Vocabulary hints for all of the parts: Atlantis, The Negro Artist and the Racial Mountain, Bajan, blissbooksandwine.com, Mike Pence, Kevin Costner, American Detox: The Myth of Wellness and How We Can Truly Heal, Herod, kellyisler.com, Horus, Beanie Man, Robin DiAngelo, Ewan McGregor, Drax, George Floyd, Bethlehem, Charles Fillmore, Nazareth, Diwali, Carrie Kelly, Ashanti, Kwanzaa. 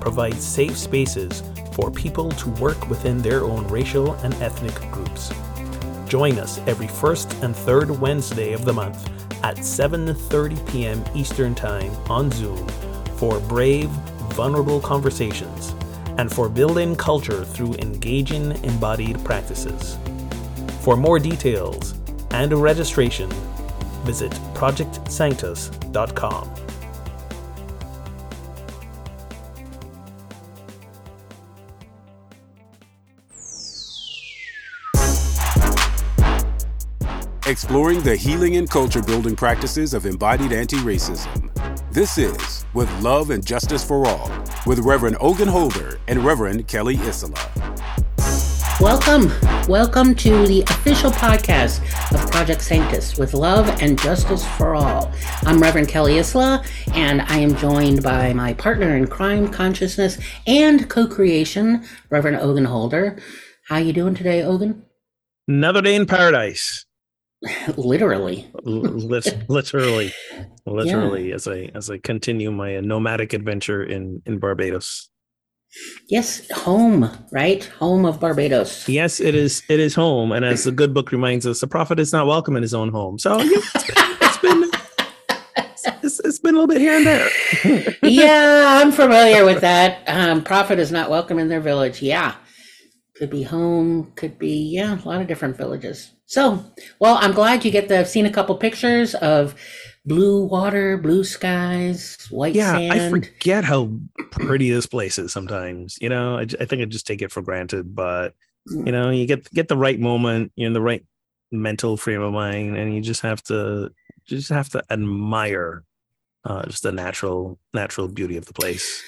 provide safe spaces for people to work within their own racial and ethnic groups. Join us every first and third Wednesday of the month at 7:30 p.m. Eastern Time on Zoom for brave, vulnerable conversations and for building culture through engaging embodied practices. For more details and registration, visit projectsanctus.com. Exploring the healing and culture-building practices of embodied anti-racism. This is With Love and Justice for All, with Reverend Ogun Holder and Reverend Kelly Isler. Welcome to the official podcast of Project Sanctus, With Love and Justice for All. I'm Reverend Kelly Isler, and I am joined by my partner in crime, consciousness, and co-creation, Reverend Ogun Holder. How you doing today, Ogun? Another day in paradise. literally, yeah. as I continue my nomadic adventure in Barbados. Yes, home, right? Home of Barbados. Yes, it is home, and as the good book reminds us, the prophet is not welcome in his own home. So yeah, it's been a little bit here and there. Yeah, I'm familiar with that. Prophet is not welcome in their village. Yeah. Could be home, could be, yeah, a lot of different villages. So, well, I'm glad you get to have seen a couple pictures of blue water, blue skies, white sand. Yeah, I forget how pretty this place is sometimes. You know, I think I just take it for granted. But, you know, you get the right moment, you're in the right mental frame of mind, and you just have to admire just the natural beauty of the place.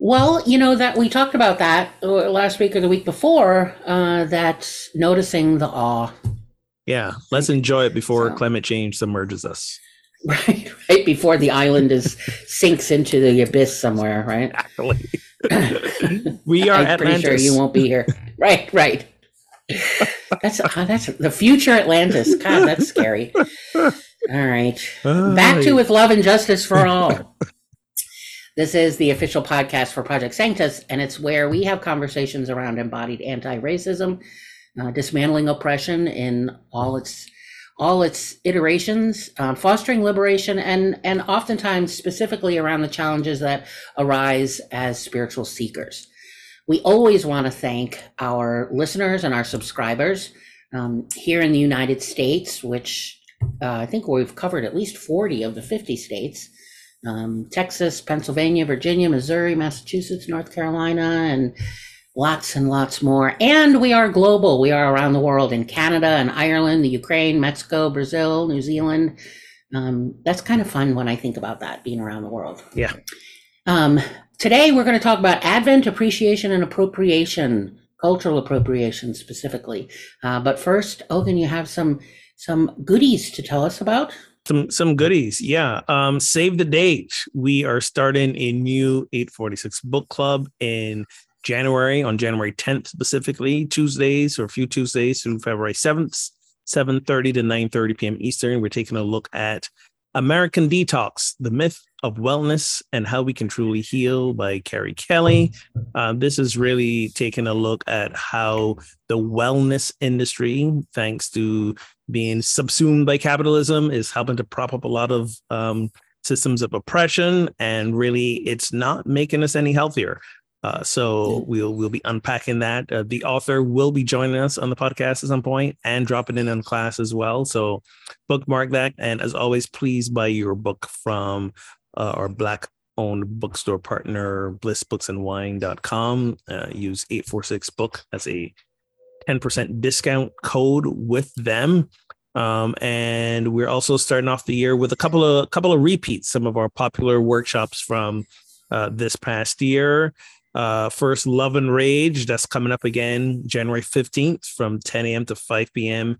Well, you know, that we talked about that last week or the week before, that's noticing the awe. Yeah, let's enjoy it before climate change submerges us. Right before the island sinks into the abyss somewhere, right? Exactly. We are Atlantis. Pretty sure you won't be here. Right. That's the future Atlantis. God, that's scary. All right. Back to With Love and Justice for All. This is the official podcast for Project Sanctus, and it's where we have conversations around embodied anti-racism, dismantling oppression in all its iterations, fostering liberation, and oftentimes specifically around the challenges that arise as spiritual seekers. We always want to thank our listeners and our subscribers here in the United States, which I think we've covered at least 40 of the 50 states. Texas, Pennsylvania, Virginia, Missouri, Massachusetts, North Carolina, and lots more. And we are global. We are around the world in Canada and Ireland, the Ukraine, Mexico, Brazil, New Zealand. That's kind of fun when I think about that, being around the world. Yeah. Today we're going to talk about Advent, appreciation, and appropriation, cultural appropriation specifically. But first, Ogun, you have some goodies to tell us about. Some goodies, yeah. Save the date. We are starting a new 846 book club in January, on January 10th specifically, Tuesdays or a few Tuesdays through February 7th, 7:30 to 9:30 p.m. Eastern. We're taking a look at American Detox, The Myth of Wellness and How We Can Truly Heal by Carrie Kelly. This is really taking a look at how the wellness industry, thanks to being subsumed by capitalism, is helping to prop up a lot of systems of oppression, and really it's not making us any healthier. So we'll be unpacking that. The author will be joining us on the podcast at some point and dropping in on class as well. So bookmark that. And as always, please buy your book from our Black owned bookstore partner, blissbooksandwine.com. Use 846-BOOK as a 10% discount code with them. And we're also starting off the year with a couple of repeats, some of our popular workshops from this past year. First, Love and Rage, that's coming up again, January 15th from 10 a.m. to 5 p.m.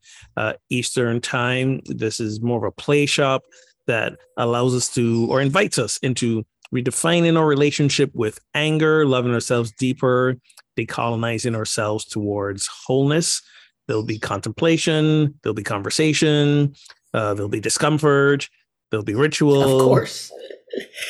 Eastern time. This is more of a play shop that allows us to, or invites us into, redefining our relationship with anger, loving ourselves deeper, decolonizing ourselves towards wholeness. There'll be contemplation, there'll be conversation, there'll be discomfort, there'll be ritual. Of course.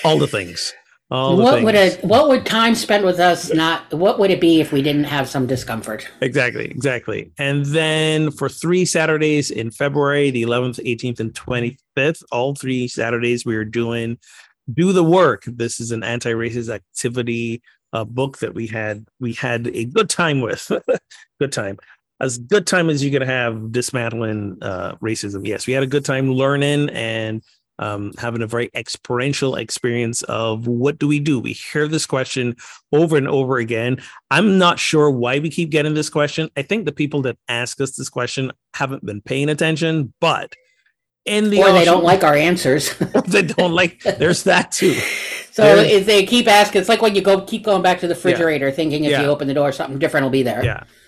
All the things. What would time spent with us not, what would it be if we didn't have some discomfort? Exactly. And then for 3 Saturdays in February, the 11th, 18th, and 25th, all 3 Saturdays we are doing Do the Work. This is an anti-racist activity book that we had a good time with. Good time. As good time as you could have dismantling racism. Yes, we had a good time learning and having a very experiential experience of what do we do? We hear this question over and over again. I'm not sure why we keep getting this question. I think the people that ask us this question haven't been paying attention, but they don't like our answers. There's that too. So they keep asking. It's like when you keep going back to the refrigerator, thinking if you open the door, something different will be there.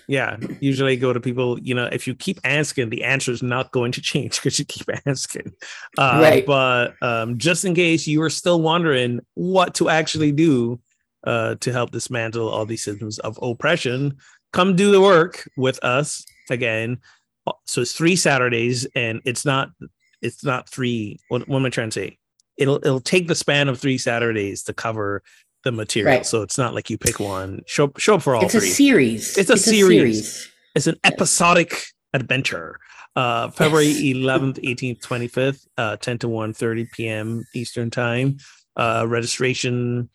Yeah. Usually go to people, if you keep asking, the answer is not going to change because you keep asking. Right. But just in case you are still wondering what to actually do to help dismantle all these systems of oppression, come do the work with us again. So it's 3 Saturdays, and it's not 3. What am I trying to say? It'll take the span of 3 Saturdays to cover the material. Right. So it's not like you pick one. Show up for all. It's 3. It's a series. It's an episodic adventure. February 11th, 18th, 25th, 10 to 1:30 p.m. Eastern time. Registration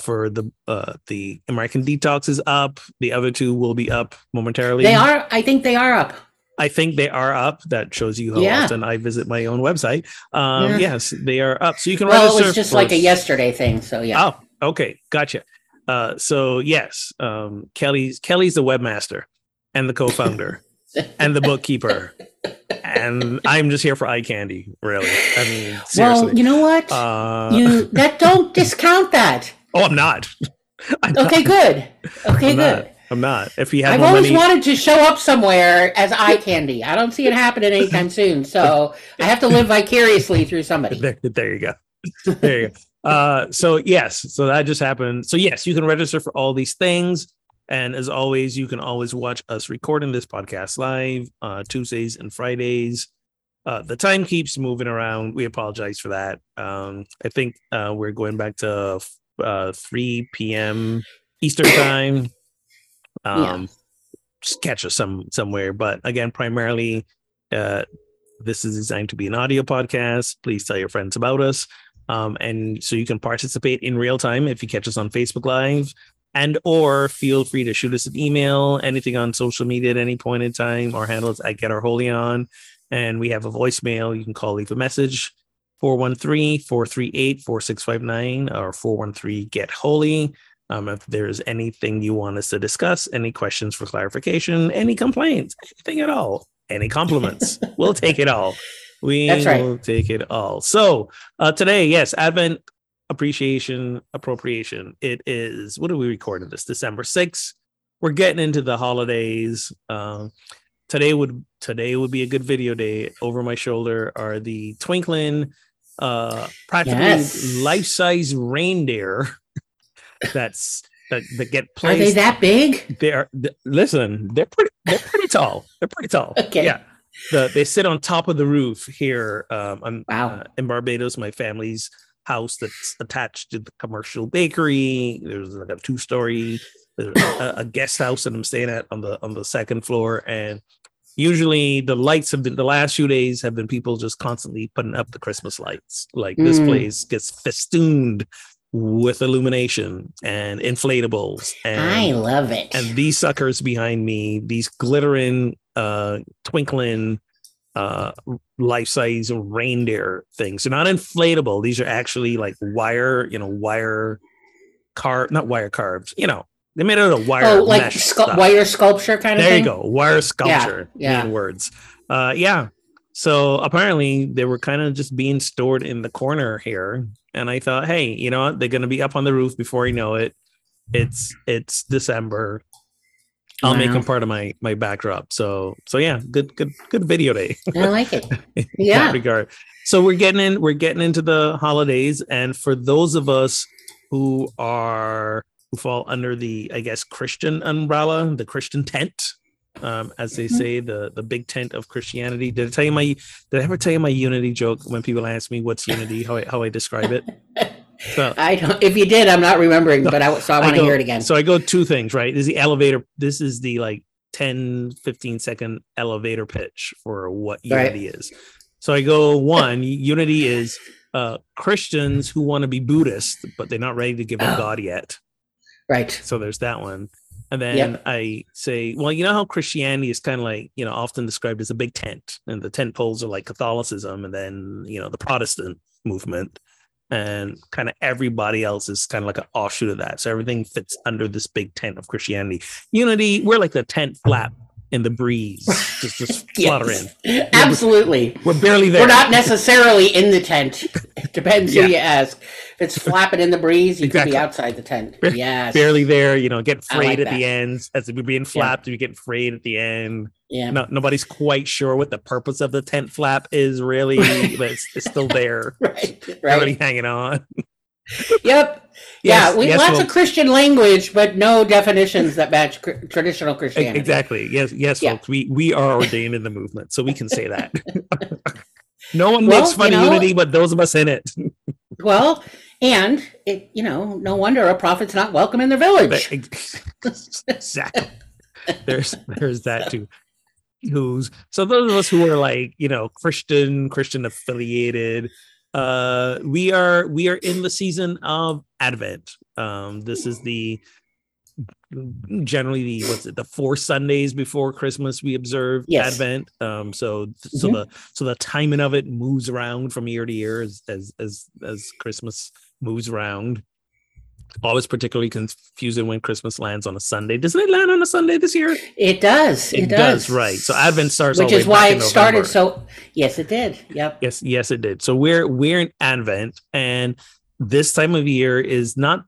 for the American Detox is up. The other 2 will be up momentarily. I think they are up. That shows you how often I visit my own website. Yes, they are up. So you can register. Well, it was just like a yesterday thing. So yeah. Oh, okay. Gotcha. So yes, Kelly's the webmaster and the co-founder and the bookkeeper. And I'm just here for eye candy, really. I mean, seriously. Well, you know what? Don't discount that. Oh, I'm not. Okay, good. I'm not. I've always wanted to show up somewhere as eye candy. I don't see it happening anytime soon. So I have to live vicariously through somebody. There you go. So that just happened. So yes, you can register for all these things. And as always, you can always watch us recording this podcast live Tuesdays and Fridays. The time keeps moving around. We apologize for that. I think we're going back to 3 p.m. Eastern time. Just catch us somewhere. But again, primarily, this is designed to be an audio podcast. Please tell your friends about us. And so you can participate in real time if you catch us on Facebook Live, and or feel free to shoot us an email, anything on social media at any point in time. Our handle is @GetOurHolyOn. And we have a voicemail. You can call, leave a message, 413-438-4659 or 413-GetHoly. If there's anything you want us to discuss, any questions for clarification, any complaints, anything at all, any compliments, we'll take it all. We'll take it all. So today, yes, Advent Appreciation Appropriation. It is, what are we recording this? December 6th. We're getting into the holidays. Today would be a good video day. Over my shoulder are the twinkling, practically life-size reindeer. That get placed. Are they that big? They are. Listen, they're pretty tall. They're pretty tall. Okay. Yeah. They sit on top of the roof here. In Barbados, my family's house that's attached to the commercial bakery. There's like a 2-story, a guest house that I'm staying at on the 2nd floor. And usually the lights have been, the last few days have been people just constantly putting up the Christmas lights. Like this place gets festooned with illumination and inflatables. And I love it. And these suckers behind me, these glittering, twinkling, life-size reindeer things. They're not inflatable. These are actually like wire, not wire carved, they made out of wire. Oh, like wire sculpture kind of thing? There you go. Wire sculpture. Yeah. In words. Yeah. So apparently they were kind of just being stored in the corner here. And I thought, hey, you know what? They're going to be up on the roof before you know it. It's December. I'll make them part of my backdrop. So yeah, good video day. I like it. Yeah. In that regard. So we're getting into the holidays. And for those of us who fall under the, I guess, Christian umbrella, the Christian tent. As they say, the big tent of Christianity. Did I ever tell you my unity joke when people ask me what's unity, how I describe it? So, I don't. If you did, I'm not remembering, but I want to hear it again. So I go two things, right? This is the elevator. This is the 10-15 second elevator pitch for what unity is. So I go one. Unity is Christians who want to be Buddhist, but they're not ready to give up God yet. Right. So there's that one. And then I say, well, you know how Christianity is kind of like, often described as a big tent, and the tent poles are like Catholicism and then, the Protestant movement, and kind of everybody else is kind of like an offshoot of that. So everything fits under this big tent of Christianity. Unity, we're like the tent flap in the breeze, just flutter in. Absolutely. We're barely there. We're not necessarily in the tent. It depends who you ask. If it's flapping in the breeze, you could be outside the tent. Yes. Barely there, get frayed at the ends. As if you're being flapped, you get frayed at the end. Yeah. No, nobody's quite sure what the purpose of the tent flap is really, but it's still there. Right. Everybody hanging on. Yep. Yes, yeah. Lots of Christian language, but no definitions that match traditional Christianity. Exactly. Yes, folks. We are ordained in the movement, so we can say that. No one makes fun of unity, but those of us in it. Well, and it, no wonder a prophet's not welcome in their village. Exactly. There's that too. So those of us who are like, Christian affiliated. We are in the season of Advent. This is the 4 Sundays before Christmas we observe Advent. So the timing of it moves around from year to year as Christmas moves around. Always particularly confusing when Christmas lands on a Sunday. Doesn't it land on a Sunday this year? It does, right. So Advent starts, which is why it started. So yes, it did. Yep. Yes, it did. So we're in Advent, and this time of year is not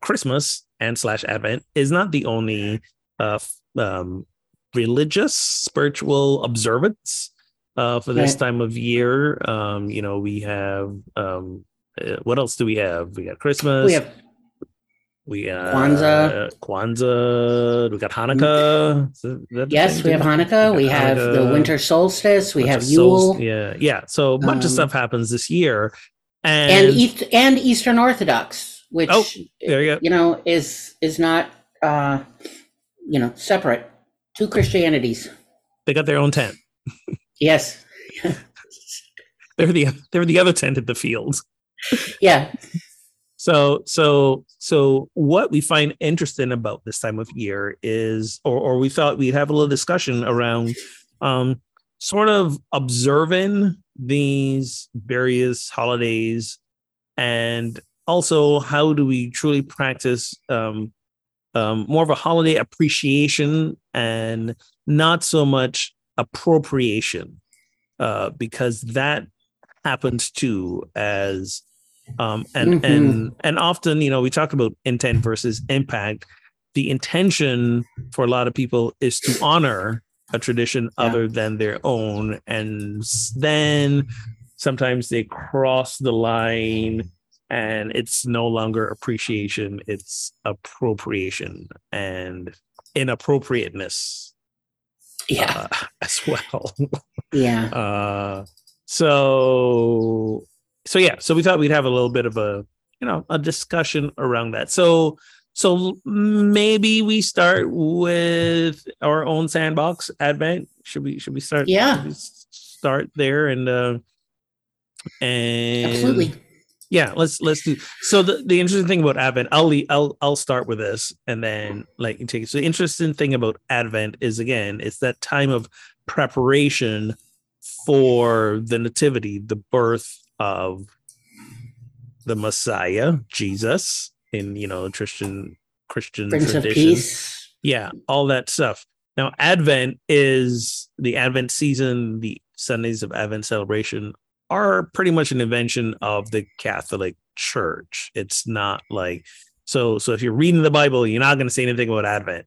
Christmas and Advent is not the only religious spiritual observance for this time of year. We have what else do we have? We got Christmas. We got Kwanzaa. We got Hanukkah. We have Hanukkah. We have the winter solstice. We have Yule. Yeah. So a bunch of stuff happens this year, and Eastern Orthodox, which is not separate. Two Christianities. They got their own tent. Yes. They're the other tent at the field. Yeah. So what we find interesting about this time of year is, or we thought we'd have a little discussion around sort of observing these various holidays, and also how do we truly practice more of a holiday appreciation and not so much appropriation, because that happens too as and often, we talked about intent versus impact. The intention for a lot of people is to honor a tradition other than their own. And then sometimes they cross the line and it's no longer appreciation, it's appropriation and inappropriateness. Yeah. As well. Yeah. So we thought we'd have a little bit of a, a discussion around that. So maybe we start with our own sandbox, Advent. Should we start? Yeah. Start there and absolutely. Yeah, let's do. So the interesting thing about Advent, I'll start with this and then like you take it. So the interesting thing about Advent is, again, it's that time of preparation for the nativity, the birth of the Messiah, Jesus, in, you know, Christian Prince tradition. Of Peace. Yeah, all that stuff. Now, Advent is the Advent season. The Sundays of Advent celebration are pretty much an invention of the Catholic Church. It's not like, so if you're reading the Bible, you're not going to see anything about Advent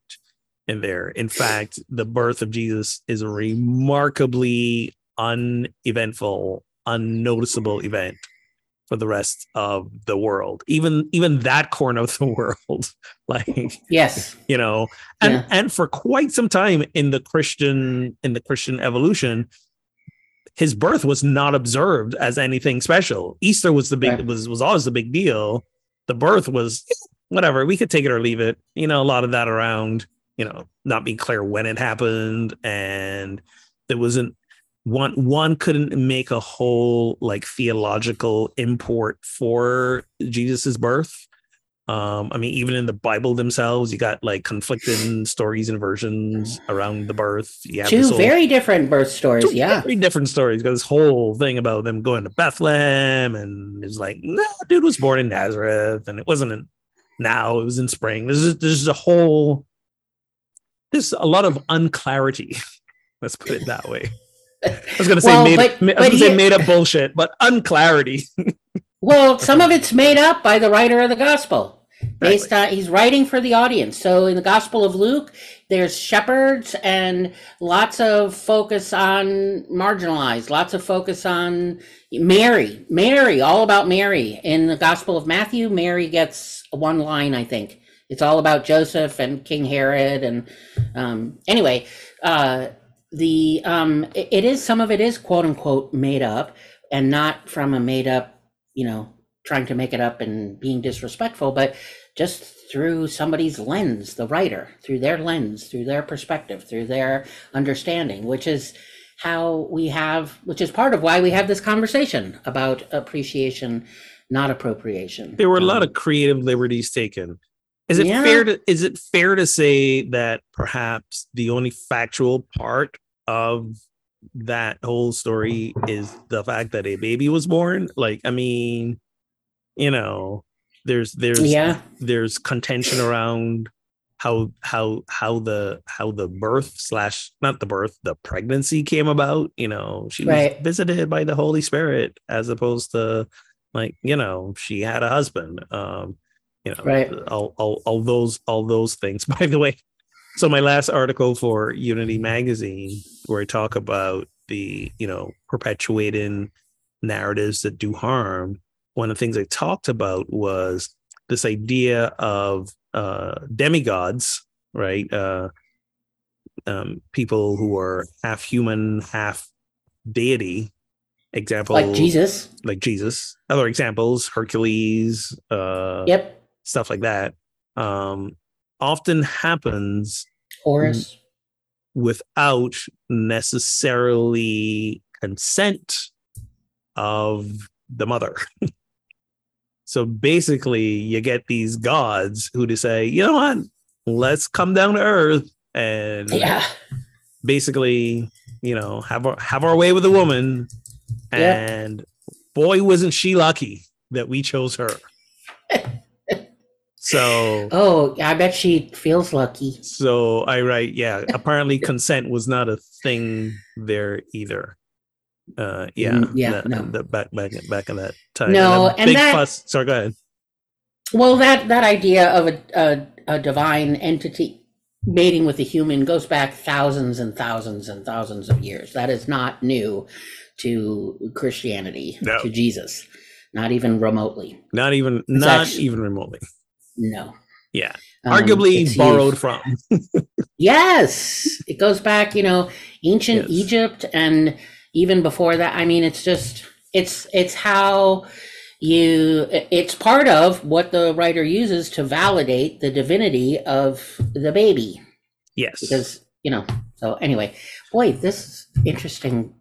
in there. In fact, the birth of Jesus is a remarkably uneventful, unnoticeable event for the rest of the world, even that corner of the world, like, yes, you know, and yeah. And for quite some time in the Christian evolution, his birth was not observed as anything special. Easter was the big, right, was always the big deal. The birth was whatever, we could take it or leave it, you know, a lot of that around, you know, not being clear when it happened, and there wasn't one couldn't make a whole like theological import for Jesus's birth. I mean, even in the Bible themselves, you got like conflicting stories and versions around the birth. You have two very different birth stories. Got this whole thing about them going to Bethlehem, and it's like, no, dude was born in Nazareth, and it wasn't it was in spring. There's a lot of unclarity. Let's put it that way. I was going to say made up bullshit, but unclarity. Well, some of it's made up by the writer of the gospel. Based on, he's writing for the audience. So in the Gospel of Luke, there's shepherds and lots of focus on marginalized, lots of focus on Mary, all about Mary. In the Gospel of Matthew, Mary gets one line, I think. It's all about Joseph and King Herod. And it is quote unquote made up, and not from a made up, you know, trying to make it up and being disrespectful, but just through somebody's lens, the writer, through their lens, through their perspective, through their understanding, which is part of why we have this conversation about appreciation, not appropriation. There were a lot of creative liberties taken. Is it fair to say that perhaps the only factual part of that whole story is the fact that a baby was born? Like, I mean, you know, there's contention around how the birth / not the birth, the pregnancy came about. You know, she was visited by the Holy Spirit, as opposed to, like, you know, she had a husband. You know, all those things, by the way. So my last article for Unity Magazine, where I talk about the, you know, perpetuating narratives that do harm, one of the things I talked about was this idea of demigods, right? People who are half human, half deity. Example like Jesus. Other examples, Hercules. Stuff like that often happens, Horus, without necessarily consent of the mother. So basically, you get these gods who just say, you know what, let's come down to earth and basically, you know, have our way with a woman. And boy, wasn't she lucky that we chose her. So, oh, I bet she feels lucky. So I write, apparently consent was not a thing there either. Back in that time. No, and that fuss. Sorry, go ahead. Well, that idea of a divine entity mating with a human goes back thousands and thousands and thousands of years. That is not new to Christianity, to Jesus. Not even remotely. Not even remotely. No. Yeah. Arguably borrowed from. Yes. It goes back, you know, ancient Egypt, and even before that. I mean, it's just, it's part of what the writer uses to validate the divinity of the baby. Yes. Because, you know, so anyway, boy, this is interesting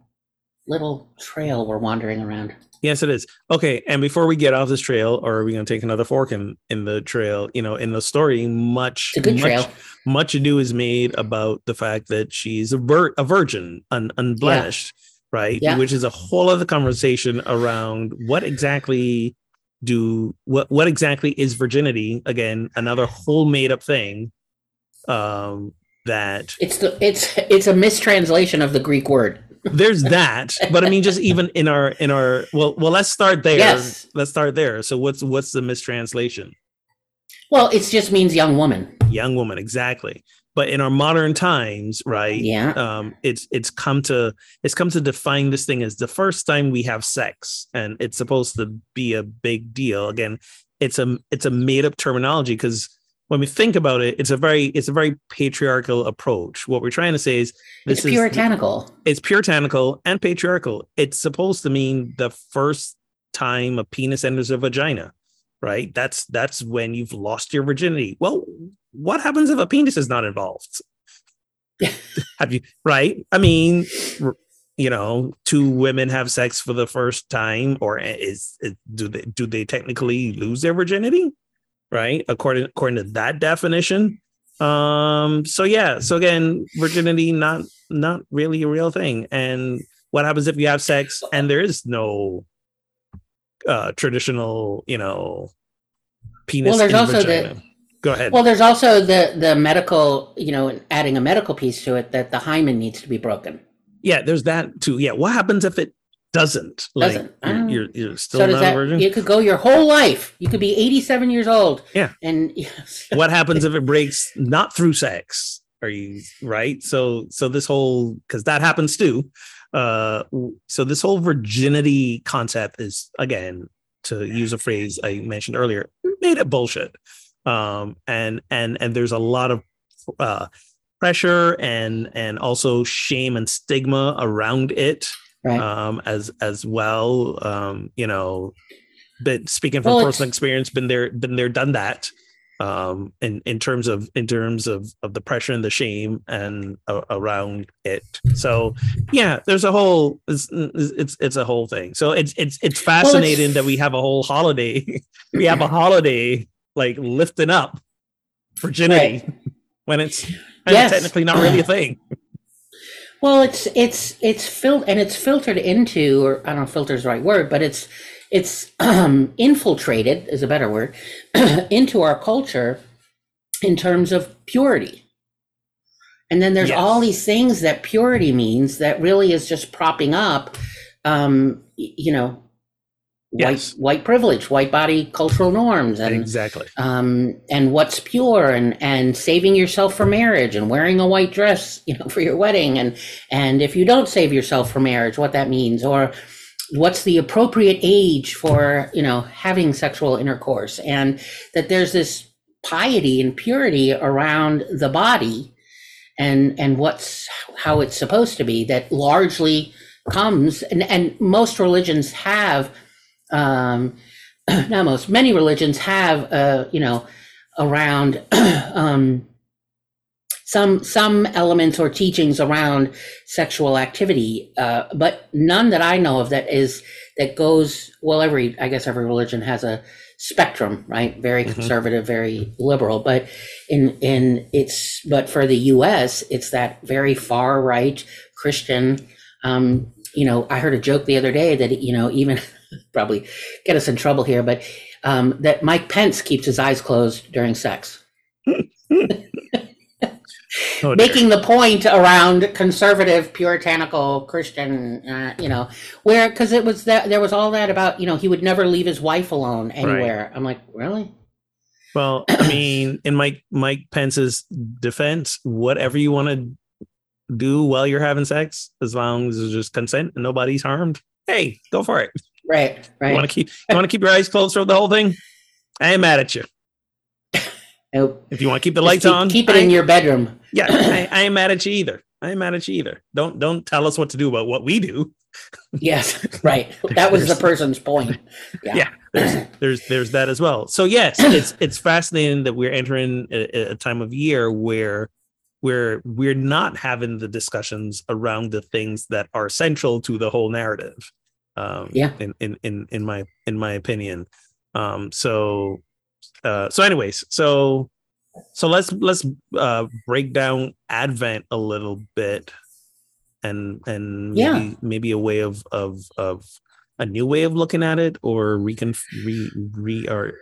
little trail we're wandering around. Yes, it is. Okay. And before we get off this trail, or are we going to take another fork in the trail, you know, in the story, much ado is made about the fact that she's a virgin, unblemished, yeah. Right? Yeah. Which is a whole other conversation around what exactly is virginity? Again, another whole made up thing. That it's a mistranslation of the Greek word. There's that, but I mean, just even in our well, let's start there. Yes. Let's start there. So what's the mistranslation? Well, it just means young woman. Young woman, exactly. But in our modern times, right? Yeah. It's come to define this thing as the first time we have sex, and it's supposed to be a big deal. Again, it's a made up terminology because when we think about it, it's a very patriarchal approach. What we're trying to say is it's puritanical. It's puritanical and patriarchal. It's supposed to mean the first time a penis enters a vagina, right? That's when you've lost your virginity. Well, what happens if a penis is not involved? Have you, right? I mean, you know, two women have sex for the first time, or do they technically lose their virginity? Right. According to that definition. So, yeah. So, again, virginity, not really a real thing. And what happens if you have sex and there is no traditional, you know, penis? Well, there's also vagina. Go ahead. Well, there's also the medical, you know, adding a medical piece to it that the hymen needs to be broken. Yeah, there's that, too. Yeah. What happens if it doesn't. You're still not a virgin. You could go your whole life. You could be 87 years old. Yeah. And what happens if it breaks not through sex? Are you right? So this whole, because that happens too. So this whole virginity concept is, again, to use a phrase I mentioned earlier, made it bullshit. And there's a lot of pressure and also shame and stigma around it. Right. As well, you know, but speaking from personal experience, been there, done that, in terms of the pressure and the shame and around it. So yeah, there's a whole, it's a whole thing. So it's fascinating that we have a whole holiday. We have a holiday like lifting up virginity, right, when it's technically not really a thing. Well, it's filtered into, or I don't know if filter is the right word, but it's infiltrated is a better word into our culture in terms of purity. And then there's all these things that purity means that really is just propping up, you know, white privilege, white body cultural norms, and exactly, and what's pure, and saving yourself for marriage, and wearing a white dress, you know, for your wedding, and if you don't save yourself for marriage, what that means, or what's the appropriate age for, you know, having sexual intercourse, and that there's this piety and purity around the body, and what's how it's supposed to be, that largely comes, and most religions have. Not most, many religions have, you know, around some elements or teachings around sexual activity, but none that I know of that goes, well, I guess every religion has a spectrum, right? Very conservative, very liberal, but but for the US, it's that very far right Christian, you know, I heard a joke the other day that, you know, even probably get us in trouble here, but that Mike Pence keeps his eyes closed during sex. Making the point around conservative, puritanical, Christian, you know, where, because it was that there was all that about, you know, he would never leave his wife alone anywhere. Right. I'm like, really? Well, I mean, in Mike Pence's defense, whatever you want to do while you're having sex, as long as there's just consent and nobody's harmed, hey, go for it. Right. You want to keep your eyes closed throughout the whole thing? I ain't mad at you. Nope. If you want to keep the lights on, keep it in your bedroom. Yeah, I ain't mad at you either. Don't tell us what to do about what we do. Yes, right. That was the person's point. Yeah. There's that as well. So yes, it's fascinating that we're entering a time of year where where we're not having the discussions around the things that are central to the whole narrative. In my opinion. So let's break down Advent a little bit, and maybe a way of a new way of looking at it, or recalibrating.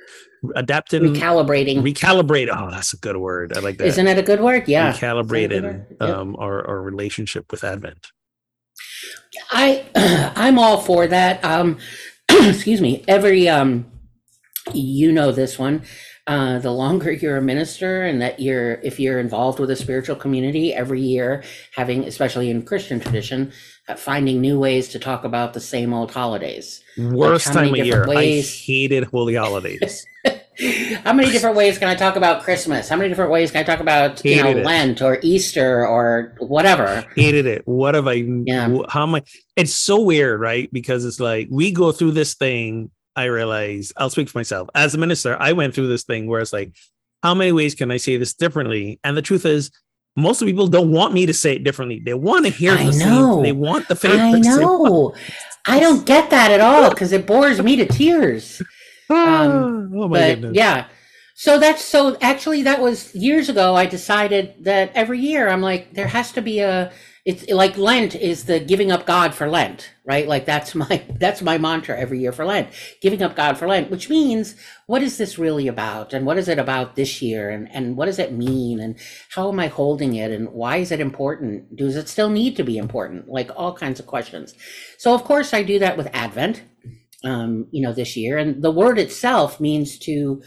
Oh, that's a good word. I like that. Isn't it a good word? Yeah. Recalibrating our relationship with Advent. I'm all for that. Excuse me. The longer you're a minister and that if you're involved with a spiritual community every year, having, especially in Christian tradition, finding new ways to talk about the same old holidays. Worst time of year. I hated Holy Holidays. How many different ways can I talk about Christmas? How many different ways can I talk about Lent or Easter or whatever? Hated it. What have I? Yeah. How am I? It's so weird, right? Because it's like we go through this thing. I realize I'll speak for myself as a minister. I went through this thing where it's like, how many ways can I say this differently? And the truth is, most people don't want me to say it differently. They want to hear the same. They want the faith. I know. I don't get that at all because it bores me to tears. Goodness. Yeah. So actually that was years ago. I decided that every year I'm like, there has to be it's like Lent is the giving up God for Lent, right? Like that's my mantra every year for Lent, giving up God for Lent, which means what is this really about? And what is it about this year? And what does it mean? And how am I holding it? And why is it important? Does it still need to be important? Like all kinds of questions. So of course I do that with Advent. This year, and the word itself means to,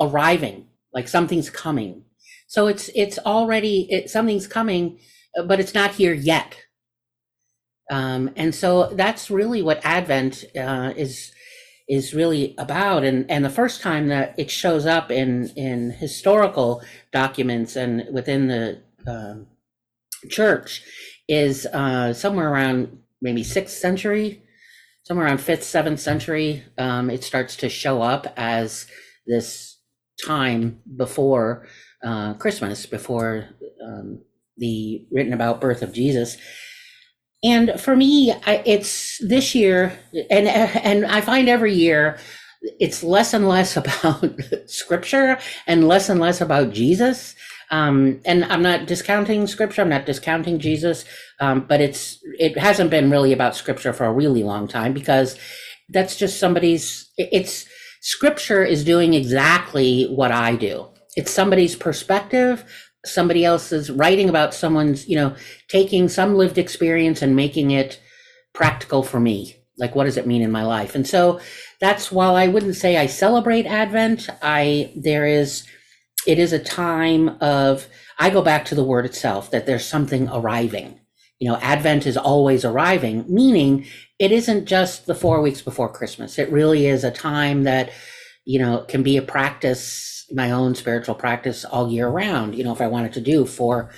arriving, like something's coming. So it's already something's coming, but it's not here yet. And so that's really what Advent is really about. And the first time that it shows up in historical documents and within the church is somewhere around maybe 6th century. Somewhere around 5th, 7th century, it starts to show up as this time before Christmas, before the written about birth of Jesus. And for me, it's this year, and I find every year, it's less and less about scripture and less about Jesus. And I'm not discounting scripture. I'm not discounting Jesus. But it hasn't been really about scripture for a really long time because that's just scripture is doing exactly what I do. It's somebody's perspective. Somebody else is writing about someone's, taking some lived experience and making it practical for me. Like, what does it mean in my life? And so that's, while I wouldn't say I celebrate Advent, it is a time of, I go back to the word itself, that there's something arriving. Advent is always arriving, meaning it isn't just the 4 weeks before Christmas. It really is a time that, can be a practice, my own spiritual practice all year round, if I wanted to do 4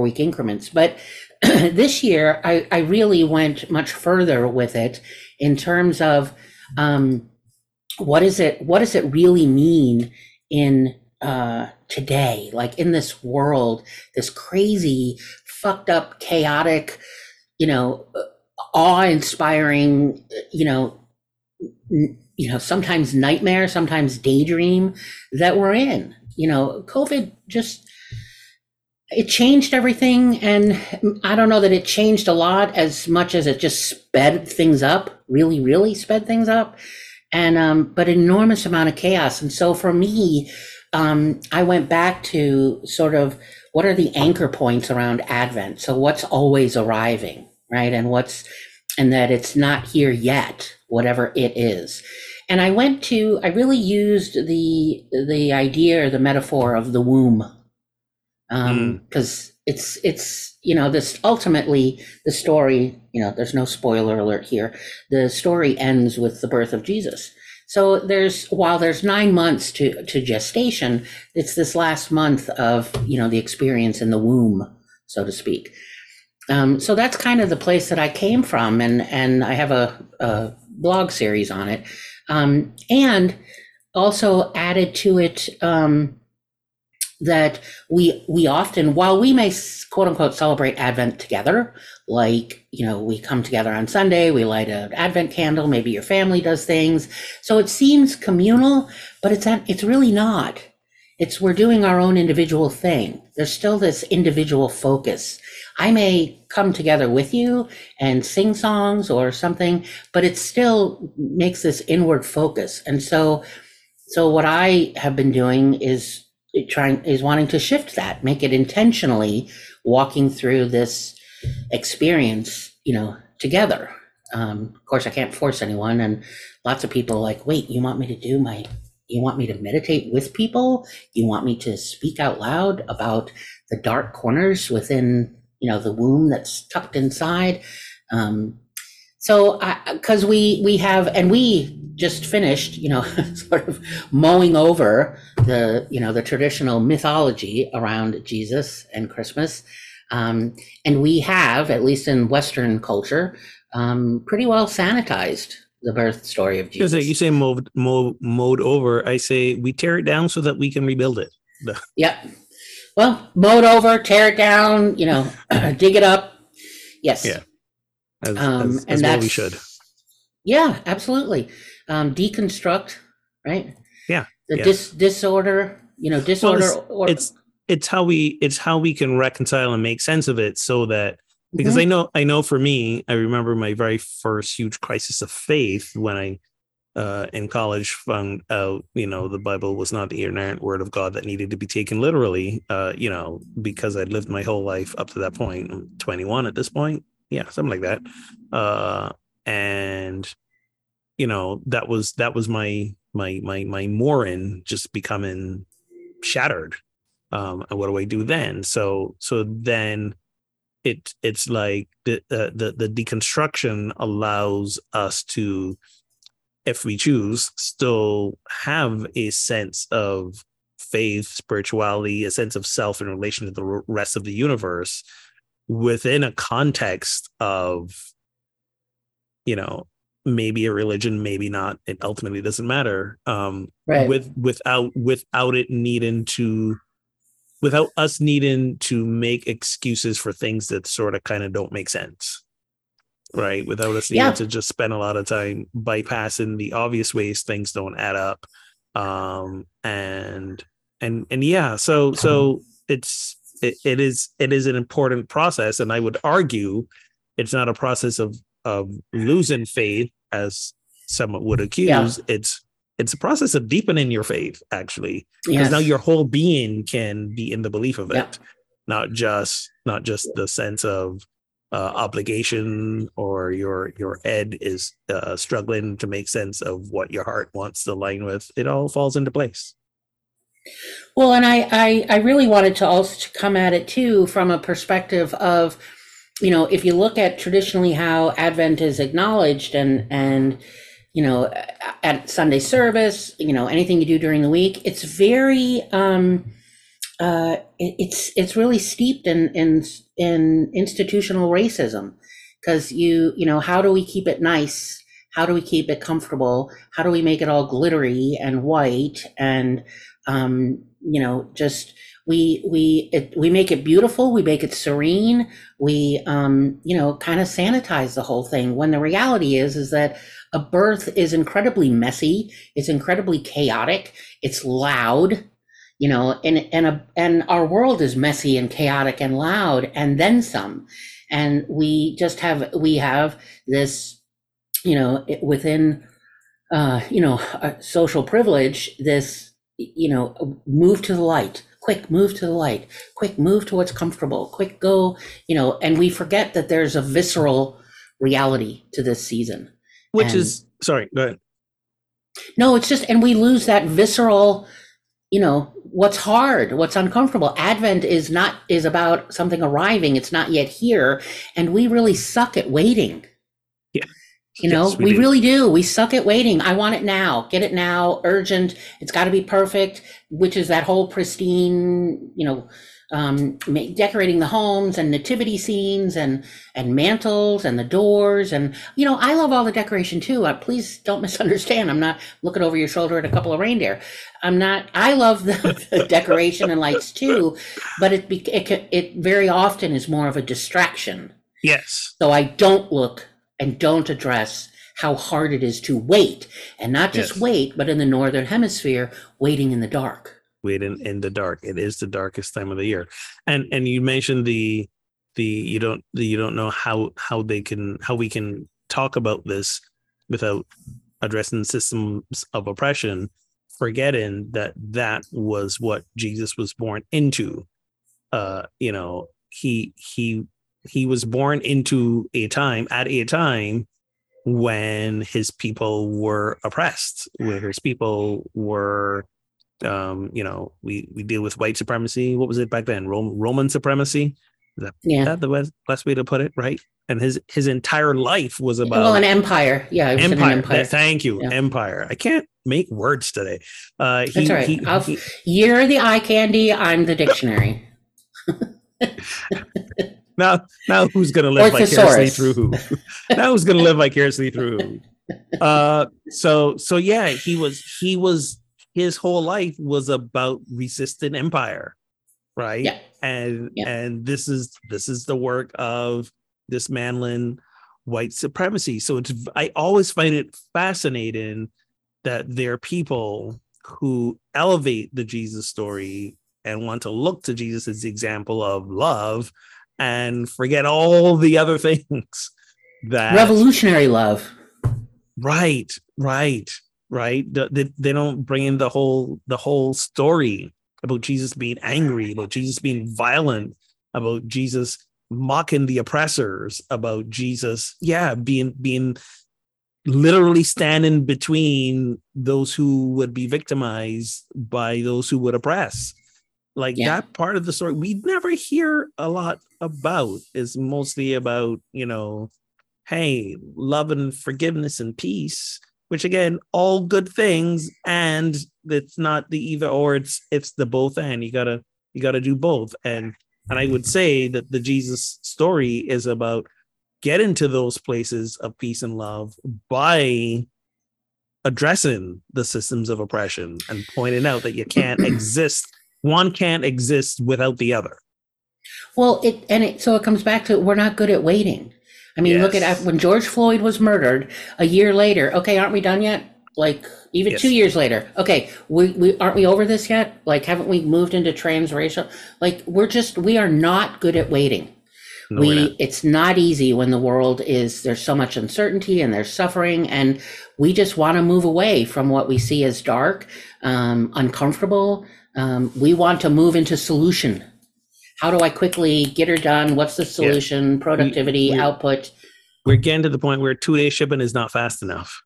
week increments. But this year, I really went much further with it in terms of what does it really mean in today, like in this world, this crazy, fucked up, chaotic, awe-inspiring, sometimes nightmare, sometimes daydream that we're in. COVID just, it changed everything, and I don't know that it changed a lot as much as it just sped things up, really, really sped things up, and but enormous amount of chaos. And so for me, I went back to sort of what are the anchor points around Advent. So what's always arriving, right? And that it's not here yet, whatever it is. And I really used the idea or the metaphor of the womb, because it's this ultimately the story. There's no spoiler alert here. The story ends with the birth of Jesus. So while there's 9 months to gestation, it's this last month of, the experience in the womb, so to speak. So that's kind of the place that I came from. And I have a blog series on it. And also added to it that we often, while we may quote unquote celebrate Advent together, like, you know, we come together on Sunday, we light an Advent candle, maybe your family does things. So it seems communal, but it's really not. It's we're doing our own individual thing. There's still this individual focus. I may come together with you and sing songs or something, but it still makes this inward focus. And so what I have been doing is wanting to shift that, make it intentionally walking through this experience, you know, together. Of course, I can't force anyone, and lots of people are like, wait, you want me to meditate with people? You want me to speak out loud about the dark corners within, you know, the womb that's tucked inside? So, because we have, and we just finished, you know, sort of mowing over the, you know, the traditional mythology around Jesus and Christmas. And we have, at least in Western culture, pretty well sanitized the birth story of Jesus. You say mowed over, I say we tear it down so that we can rebuild it. Yep. Well, mowed over, tear it down, you know, dig it up. Yes. Yeah. As well we should. Yeah, absolutely. Deconstruct, right? Yeah. Disorder. Well, it's how we can reconcile and make sense of it, so that, because mm-hmm. I know for me, I remember my very first huge crisis of faith when I in college found out, you know, the Bible was not the inerrant word of God that needed to be taken literally, you know, because I'd lived my whole life up to that point. I'm 21 at this point. Yeah, something like that. And, you know, that was my mooring just becoming shattered. And what do I do then? So then it's like the deconstruction allows us to, if we choose, still have a sense of faith, spirituality, a sense of self in relation to the rest of the universe, within a context of, you know, maybe a religion, maybe not, it ultimately doesn't matter. Right. Without us needing to make excuses for things that sort of kind of don't make sense. Right. Without us needing to just spend a lot of time bypassing the obvious ways things don't add up. So it's, It is an important process, and I would argue it's not a process of losing faith, as some would accuse. Yeah. It's a process of deepening your faith, actually, because now your whole being can be in the belief of it, not just the sense of obligation, or your head is struggling to make sense of what your heart wants to align with. It all falls into place. Well, and I really wanted to also come at it too from a perspective of, you know, if you look at traditionally how Advent is acknowledged and you know, at Sunday service, you know, anything you do during the week, it's very it's really steeped in institutional racism, because you know, how do we keep it nice? How do we keep it comfortable? How do we make it all glittery and white and you know, just we make it beautiful, we make it serene, we you know, kind of sanitize the whole thing, when the reality is that a birth is incredibly messy, it's incredibly chaotic, it's loud, you know, and our world is messy and chaotic and loud and then some, and we have this, you know, within you know, social privilege, this, you know, move to the light, quick move to the light, quick move to what's comfortable, quick go, you know, and we forget that there's a visceral reality to this season. Go ahead. No, it's just, and we lose that visceral, you know, what's hard, what's uncomfortable. Advent is about something arriving, it's not yet here, and we really suck at waiting. Yeah. You know, yes, we really do. We suck at waiting. I want it now. Get it now. Urgent. It's got to be perfect, which is that whole pristine, you know, decorating the homes and nativity scenes and mantles and the doors. And, you know, I love all the decoration too. Please don't misunderstand. I'm not looking over your shoulder at a couple of reindeer. I love the decoration and lights too, but it very often is more of a distraction. Yes. So I don't look and don't address how hard it is to wait, and not just wait, but in the Northern Hemisphere, waiting in the dark. Waiting in the dark. It is the darkest time of the year. And you mentioned you don't know how we can talk about this without addressing systems of oppression, forgetting that was what Jesus was born into. He was born into a time when his people were oppressed, where his people were, we deal with white supremacy. What was it back then? Roman supremacy. Is that the best way to put it, right? And his entire life was about an empire. Yeah, it was an empire. Thank you, yeah. Empire. I can't make words today. That's all right. You're the eye candy. I'm the dictionary. Now who's going to live vicariously through who? Now who's going to live vicariously through who? So yeah, his whole life was about resisting empire, right? Yeah. And this is the work of dismantling white supremacy. So I always find it fascinating that there are people who elevate the Jesus story and want to look to Jesus as the example of love, and forget all the other things that revolutionary love. Right. They don't bring in the whole story about Jesus being angry, about Jesus being violent, about Jesus mocking the oppressors, about Jesus, being literally standing between those who would be victimized by those who would oppress. That part of the story we never hear a lot about. Is mostly about, hey, love and forgiveness and peace, which again, all good things, and it's not the either or, it's the both, and you gotta do both. And I would say that the Jesus story is about getting to those places of peace and love by addressing the systems of oppression and pointing out that you can't exist. One can't exist without the other. Well, so it comes back to, we're not good at waiting. I mean, look at when George Floyd was murdered a year later. Okay, aren't we done yet? Like, even 2 years later. Okay, we aren't we over this yet? Like, haven't we moved into transracial? Like, we are not good at waiting. No, it's not easy when the world there's so much uncertainty and there's suffering, and we just want to move away from what we see as dark, uncomfortable. We want to move into solution. How do I quickly get her done? What's the solution? Yeah. Productivity, output. We're getting to the point where 2-day shipping is not fast enough.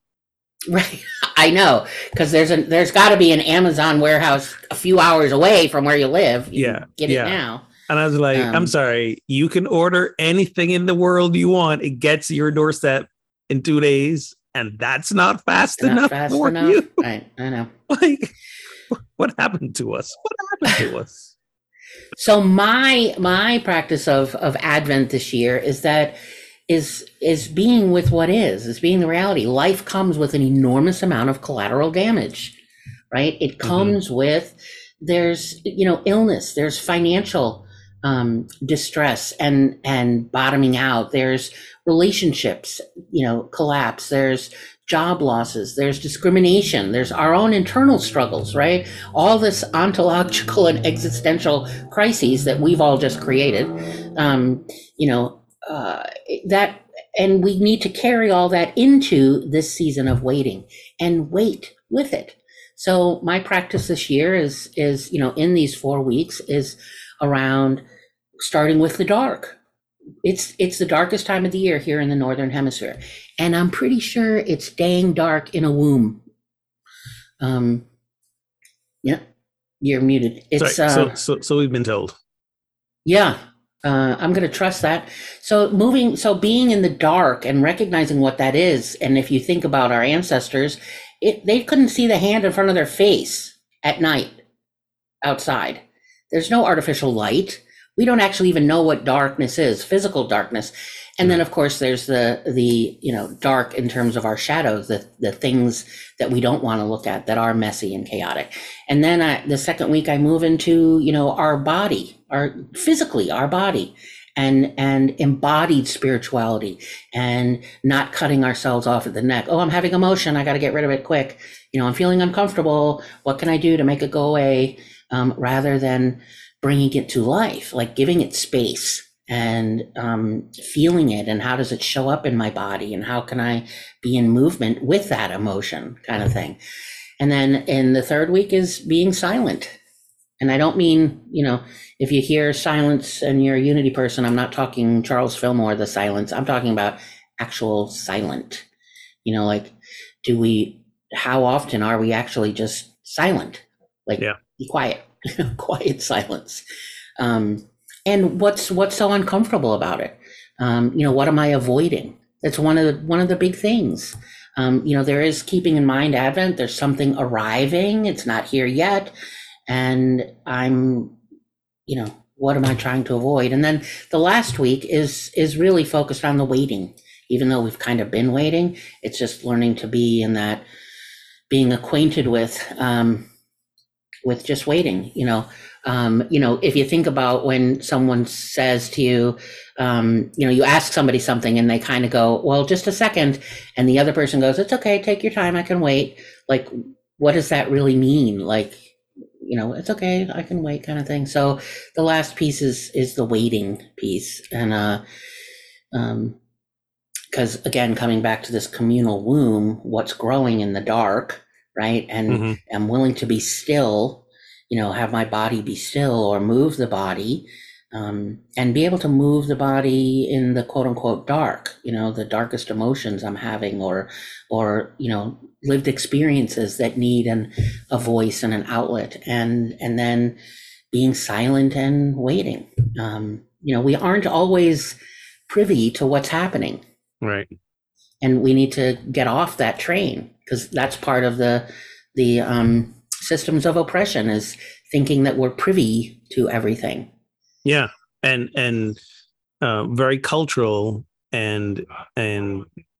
Right. I know, because there's got to be an Amazon warehouse a few hours away from where you live. You can get it now. And I was like, I'm sorry, you can order anything in the world you want. It gets to your doorstep in 2 days. And that's not fast enough for you. Right. I know. Like, what happened to us? So my practice of Advent this year is being with what is being the reality. Life comes with an enormous amount of collateral damage, right? It comes with, there's, illness, there's financial distress and bottoming out, there's relationships, collapse, there's job losses, there's discrimination, there's our own internal struggles, right? All this ontological and existential crises that we've all just created, that, and we need to carry all that into this season of waiting and wait with it. So my practice this year is, in these 4 weeks is around starting with the dark. It's the darkest time of the year here in the Northern Hemisphere, and I'm pretty sure it's dang dark in a womb. You're muted. It's sorry, so we've been told. Yeah, I'm going to trust that. So being in the dark and recognizing what that is, and if you think about our ancestors, they couldn't see the hand in front of their face at night outside. There's no artificial light. We don't actually even know what darkness is, physical darkness. And then, of course, there's the dark in terms of our shadows, the things that we don't want to look at that are messy and chaotic. And then the second week I move into, our body, our body, and embodied spirituality, and not cutting ourselves off at the neck. Oh, I'm having emotion. I got to get rid of it quick. I'm feeling uncomfortable. What can I do to make it go away? Rather than bringing it to life, like giving it space. And feeling it, and how does it show up in my body, and how can I be in movement with that emotion, kind of thing. And then in the third week is being silent. And I don't mean, if you hear silence and you're a unity person, I'm not talking Charles Fillmore, the silence. I'm talking about actual silent, like, how often are we actually just silent? Like, be quiet, quiet silence. And what's so uncomfortable about it? What am I avoiding? That's one of the big things. There is, keeping in mind Advent, there's something arriving. It's not here yet. And I'm, what am I trying to avoid? And then the last week is really focused on the waiting. Even though we've kind of been waiting, it's just learning to be in that, being acquainted with just waiting, if you think about when someone says to you, you ask somebody something and they kind of go, well, just a second. And the other person goes, it's okay, take your time, I can wait. Like, what does that really mean? Like, it's okay, I can wait, kind of thing. So the last piece is the waiting piece. And, cause again, coming back to this communal womb, what's growing in the dark, right? And I'm willing to be still, have my body be still, or move the body, and be able to move the body in the quote unquote dark, the darkest emotions I'm having, or, lived experiences that need a voice and an outlet, and then being silent and waiting. We aren't always privy to what's happening. Right. And we need to get off that train, because that's part of the systems of oppression, is thinking that we're privy to everything. Yeah. And very cultural. And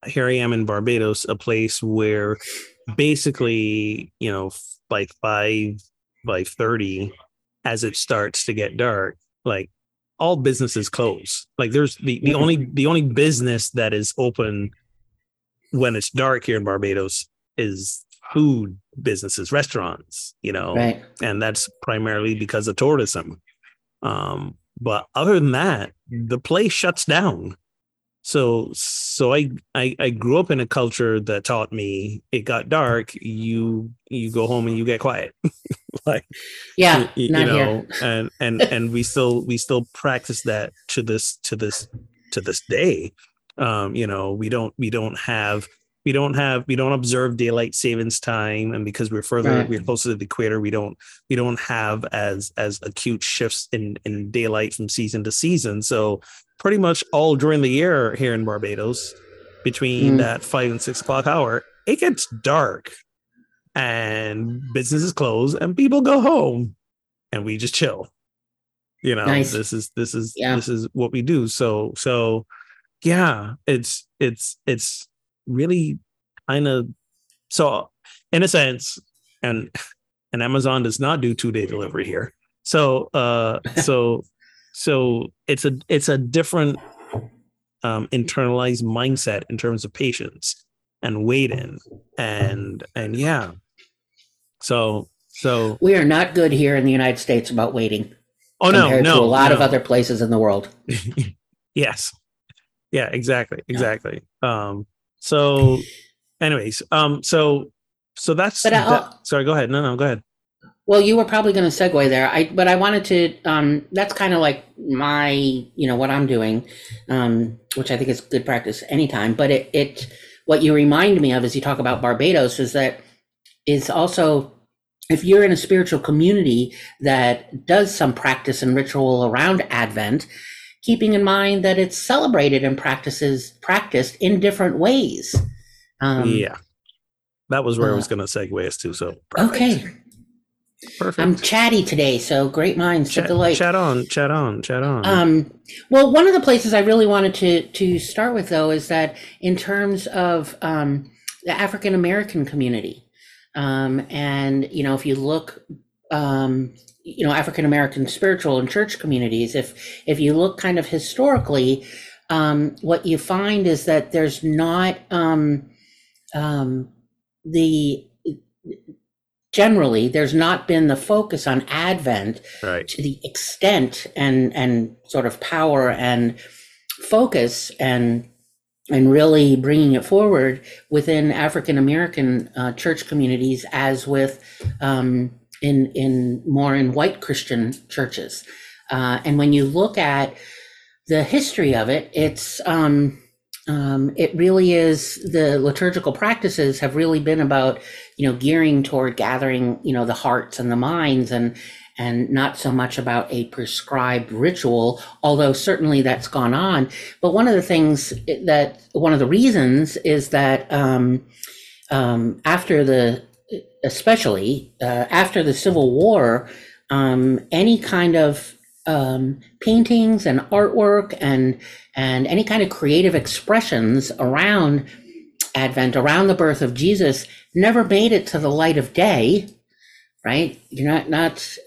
here I am in Barbados, a place where basically, by 5, by 30, as it starts to get dark, like all businesses close. Like there's the only business that is open when it's dark here in Barbados is food businesses, restaurants, right. And that's primarily because of tourism. But other than that, the place shuts down. So I grew up in a culture that taught me, it got dark, you go home and you get quiet. Like, yeah, not here. and we still practice that to this day. We don't observe daylight savings time, and because we're closer to the equator, we don't have as acute shifts in daylight from season to season. So pretty much all during the year here in Barbados, between that 5 and 6 o'clock hour, it gets dark, and businesses close, and people go home, and we just chill. Nice. This is what we do. So yeah, it's really kind of, so in a sense, and Amazon does not do 2-day delivery here. So it's a different internalized mindset in terms of patience and waiting and yeah. So we are not good here in the United States about waiting. Oh no, to a lot of other places in the world. Yes. Yeah, exactly. So anyways, so that's, sorry, go ahead. No, go ahead. Well, you were probably going to segue there. But I wanted to, that's kind of like my, what I'm doing, which I think is good practice anytime, but it, what you remind me of as you talk about Barbados is that it's also, if you're in a spiritual community that does some practice and ritual around Advent, keeping in mind that it's celebrated and practiced in different ways. That was where I was going to segue us to. So perfect. Okay, Perfect. I'm chatty today, so great minds to delight. Chat on. Well, one of the places I really wanted to start with, though, is that in terms of the African American community, and if you look, African American spiritual and church communities, if you look kind of historically, what you find is that there's not generally, there's not been the focus on Advent to the extent and sort of power and focus and really bringing it forward within African American church communities as with in white Christian churches. And when you look at the history of it, it's it really is, the liturgical practices have really been about, gearing toward gathering, the hearts and the minds and not so much about a prescribed ritual, although certainly that's gone on. But one of the reasons is that after the Civil War, any kind of paintings and artwork and any kind of creative expressions around Advent, around the birth of Jesus, never made it to the light of day, right? You're not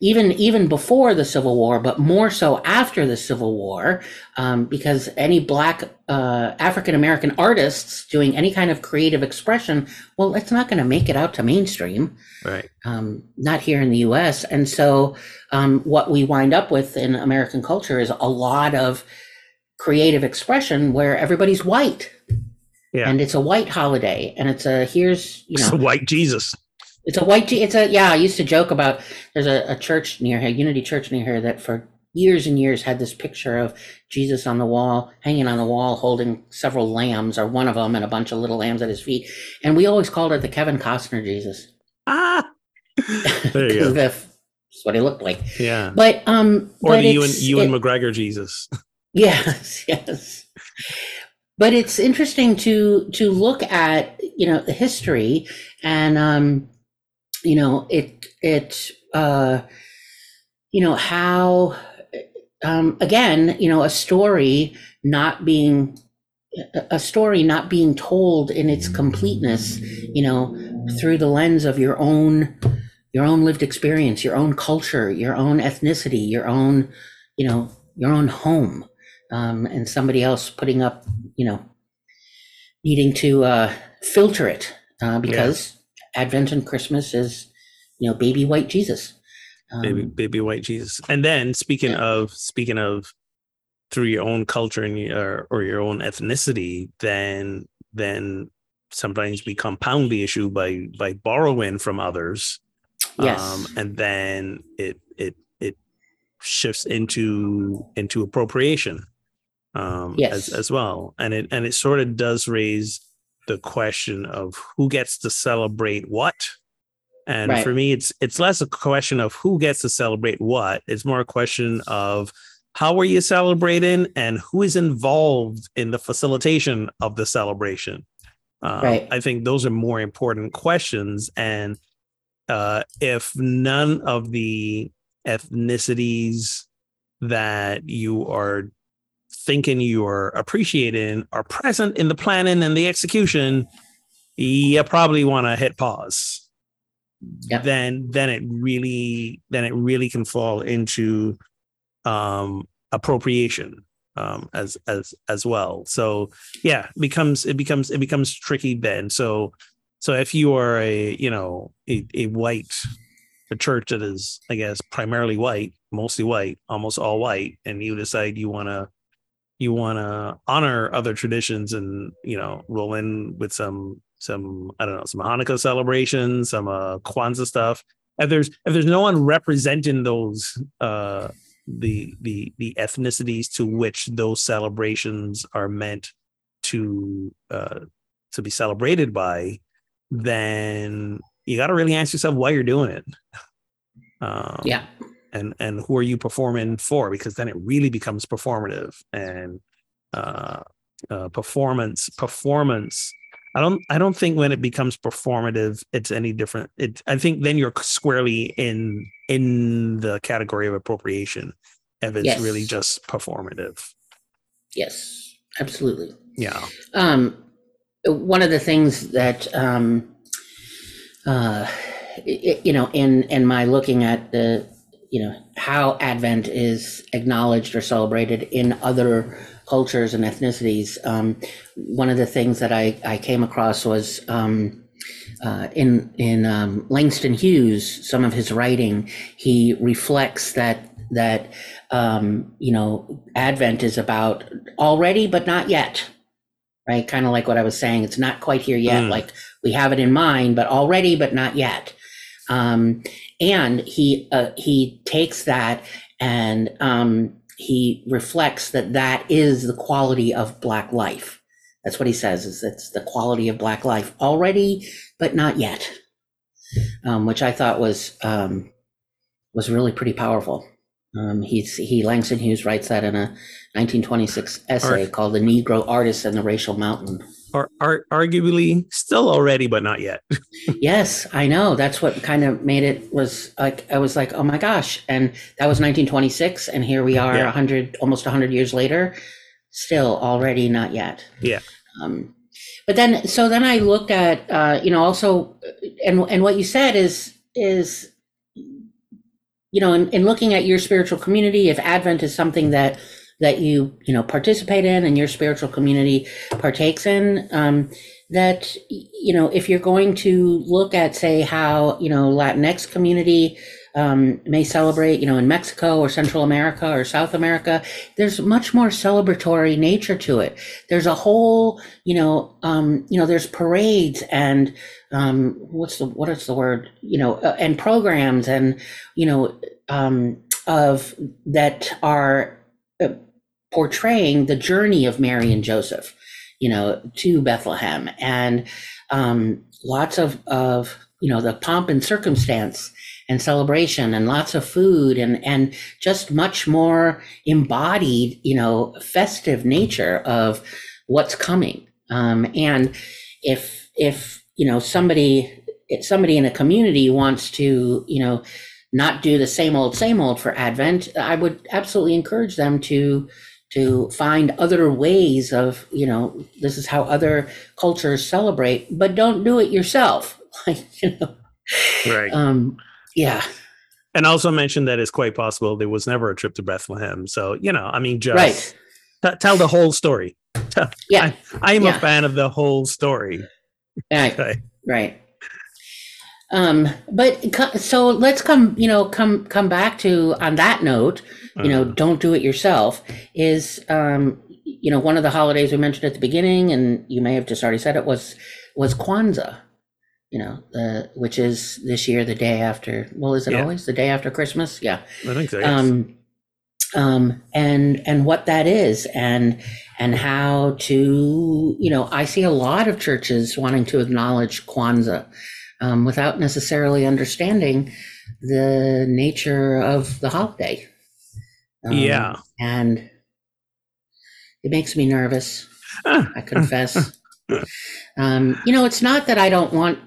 even before the Civil War, but more so after the Civil War, because any Black African American artists doing any kind of creative expression, well, it's not going to make it out to mainstream, right? Not here in the U.S. And so what we wind up with in American culture is a lot of creative expression where everybody's white, and it's a white holiday, and it's a it's a white Jesus. I used to joke about, there's a church near here, Unity Church near here, that for years and years had this picture of Jesus on the wall, hanging on the wall, holding several lambs or one of them and a bunch of little lambs at his feet. And we always called it the Kevin Costner Jesus. Ah, there you go. That's what he looked like. Yeah. But, or the Ewan McGregor Jesus. Yes. But it's interesting to look at, the history and, how, again, a story not being told in its completeness, through the lens of your own lived experience, your own culture, your own ethnicity, your own home, and somebody else putting up, needing to, filter it, because Advent and Christmas is, baby white Jesus. Baby white Jesus. And then speaking of through your own culture and or your own ethnicity, then sometimes we compound the issue by borrowing from others. Yes. And then it shifts into appropriation, as well. And it sort of does raise the question of who gets to celebrate what. And for me, it's less a question of who gets to celebrate what. It's more a question of how are you celebrating and who is involved in the facilitation of the celebration. I think those are more important questions. And if none of the ethnicities that you are thinking you're appreciating are present in the planning and the execution, you probably want to hit pause. Yep. Then it really can fall into appropriation as well. So it becomes tricky then. So if you are a white, a church that is, I guess, primarily white, mostly white, almost all white, and you decide you want to honor other traditions and, roll in with some Hanukkah celebrations, some Kwanzaa stuff. If there's no one representing those, the ethnicities to which those celebrations are meant to be celebrated by, then you got to really ask yourself why you're doing it. And who are you performing for? Because then it really becomes performative, and performance I don't think when it becomes performative, it's any different. I think then you're squarely in the category of appropriation if it's really just performative. Yes, absolutely. Yeah. One of the things that, in my looking at the, how Advent is acknowledged or celebrated in other cultures and ethnicities, one of the things that I came across was in Langston Hughes, some of his writing, he reflects that Advent is about already, but not yet. Right. Kind of like what I was saying. It's not quite here yet. Mm. Like we have it in mind, but already, but not yet. And he takes that and he reflects that is the quality of Black life. That's what he says, is that's the quality of Black life, already, but not yet. Which I thought was really pretty powerful. Langston Hughes writes that in a 1926 essay called "The Negro Artist and the Racial Mountain." Or arguably still already, but not yet. Yes, I know. That's what kind of made it, was like, I was like, oh my gosh. And that was 1926. And here we are 100 years later, still already, not yet. Yeah. But then I looked at, also, and what you said is, in looking at your spiritual community, if Advent is something that you participate in and your spiritual community partakes in, if you're going to look at, say, how, Latinx community may celebrate, in Mexico or Central America or South America, there's much more celebratory nature to it. There's a whole, there's parades and and programs and, that are portraying the journey of Mary and Joseph, to Bethlehem, and lots of the pomp and circumstance and celebration and lots of food and just much more embodied, festive nature of what's coming. And if, somebody in a community wants to, not do the same old for Advent, I would absolutely encourage them to find other ways of, this is how other cultures celebrate, but don't do it yourself. Right. Yeah. And also mention that it's quite possible there was never a trip to Bethlehem. So, just right. Tell the whole story. Yeah. I am a fan of the whole story. Right. Right. So let's come back to, on that note, don't do it yourself is, one of the holidays we mentioned at the beginning, and you may have just already said it, was Kwanzaa, which is this year, the day after, always the day after Christmas? Yeah. I think so, yes. And what that is and how to, I see a lot of churches wanting to acknowledge Kwanzaa, without necessarily understanding the nature of the holiday. And it makes me nervous, I confess. It's not that I don't want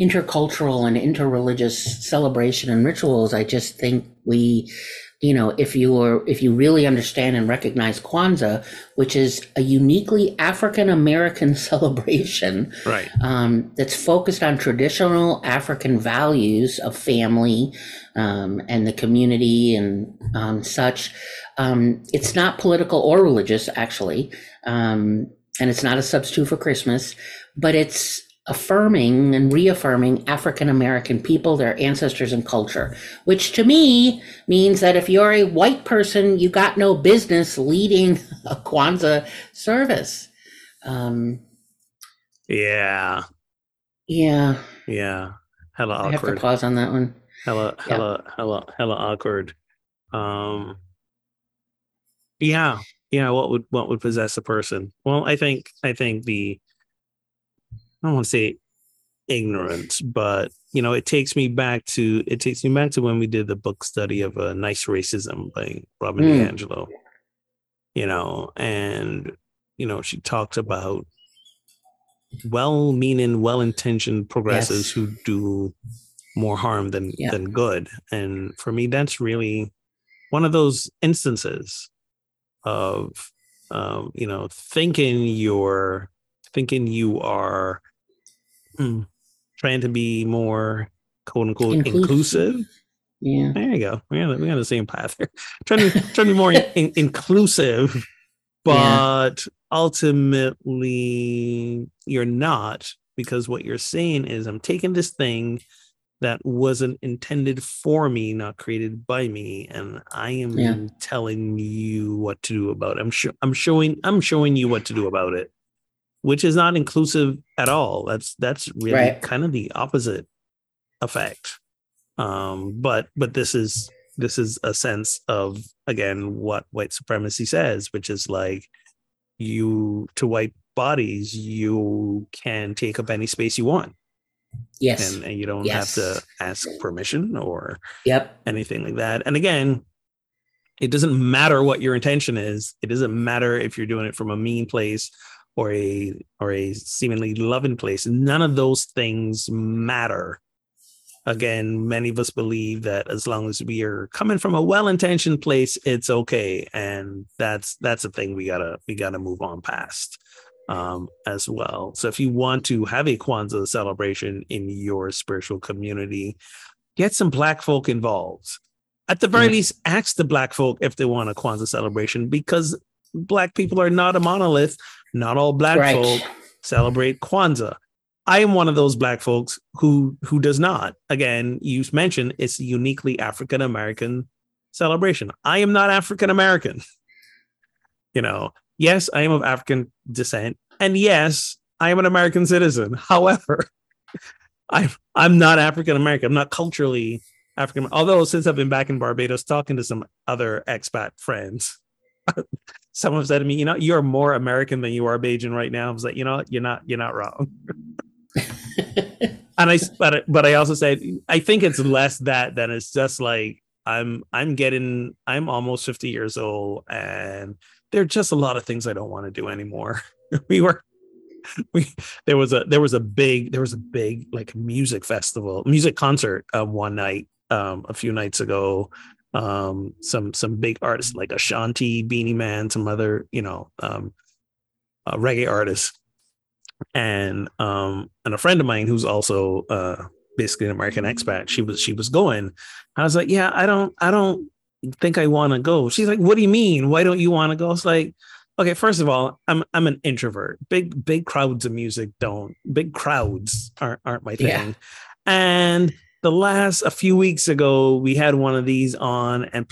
intercultural and interreligious celebration and rituals. I just think we, if you really understand and recognize Kwanzaa, which is a uniquely African American celebration, right? That's focused on traditional African values of family, and the community and such. It's not political or religious, actually, and it's not a substitute for Christmas, but it's affirming and reaffirming African American people, their ancestors and culture, which to me means that if you're a white person, you got no business leading a Kwanzaa service. Yeah. Hella awkward. I have to pause on that one. Hella awkward. Yeah. What would possess a person? Well, I think I don't want to say ignorance, but it takes me back to when we did the book study of a nice racism by Robin DiAngelo. you know, and, you know, she talks about well-meaning, well-intentioned progressives who do more harm than good. And for me, that's really one of those instances of, you know, thinking you are trying to be more quote unquote inclusive. Yeah, there you go. We're on the same path here. Trying to be more inclusive, but ultimately you're not, because what you're saying is, I'm taking this thing that wasn't intended for me, not created by me, and I am telling you what to do about it. I'm showing you what to do about it, which is not inclusive at all. That's really kind of the opposite effect. But this is a sense of, again, what white supremacy says, which is like, you to white bodies, you can take up any space you want. Yes. And you don't have to ask permission or anything like that. And again, it doesn't matter what your intention is. It doesn't matter if you're doing it from a mean place or a seemingly loving place. None of those things matter. Again, many of us believe that as long as we are coming from a well-intentioned place, it's okay. And that's a thing we gotta move on past. As well. So if you want to have a Kwanzaa celebration in your spiritual community, get some Black folk involved. At the very least, ask the Black folk if they want a Kwanzaa celebration, because Black people are not a monolith. Not all Black folk celebrate Kwanzaa. I am one of those Black folks who does not. Again, you mentioned it's a uniquely African-American celebration. I am not African-American. You know, yes, I am of African descent, and yes, I am an American citizen. However, I'm not African American. I'm not culturally African. Although since I've been back in Barbados talking to some other expat friends, some have said to me, "You know, you're more American than you are Bajan right now." I was like, "You know, you're not wrong." And I also said, I think it's less that than it's just like I'm almost 50 years old, and there are just a lot of things I don't want to do anymore. There was a big like music concert one night, a few nights ago. Some big artists like Ashanti, Beanie Man, some other, you know, reggae artists, and a friend of mine who's also basically an American expat. She was going. I was like, yeah, I don't think I want to go. She's like, what do you mean? Why don't you want to go? It's like, okay, first of all, I'm an introvert. Big crowds of music aren't my thing. Yeah. And a few weeks ago, we had one of these on, and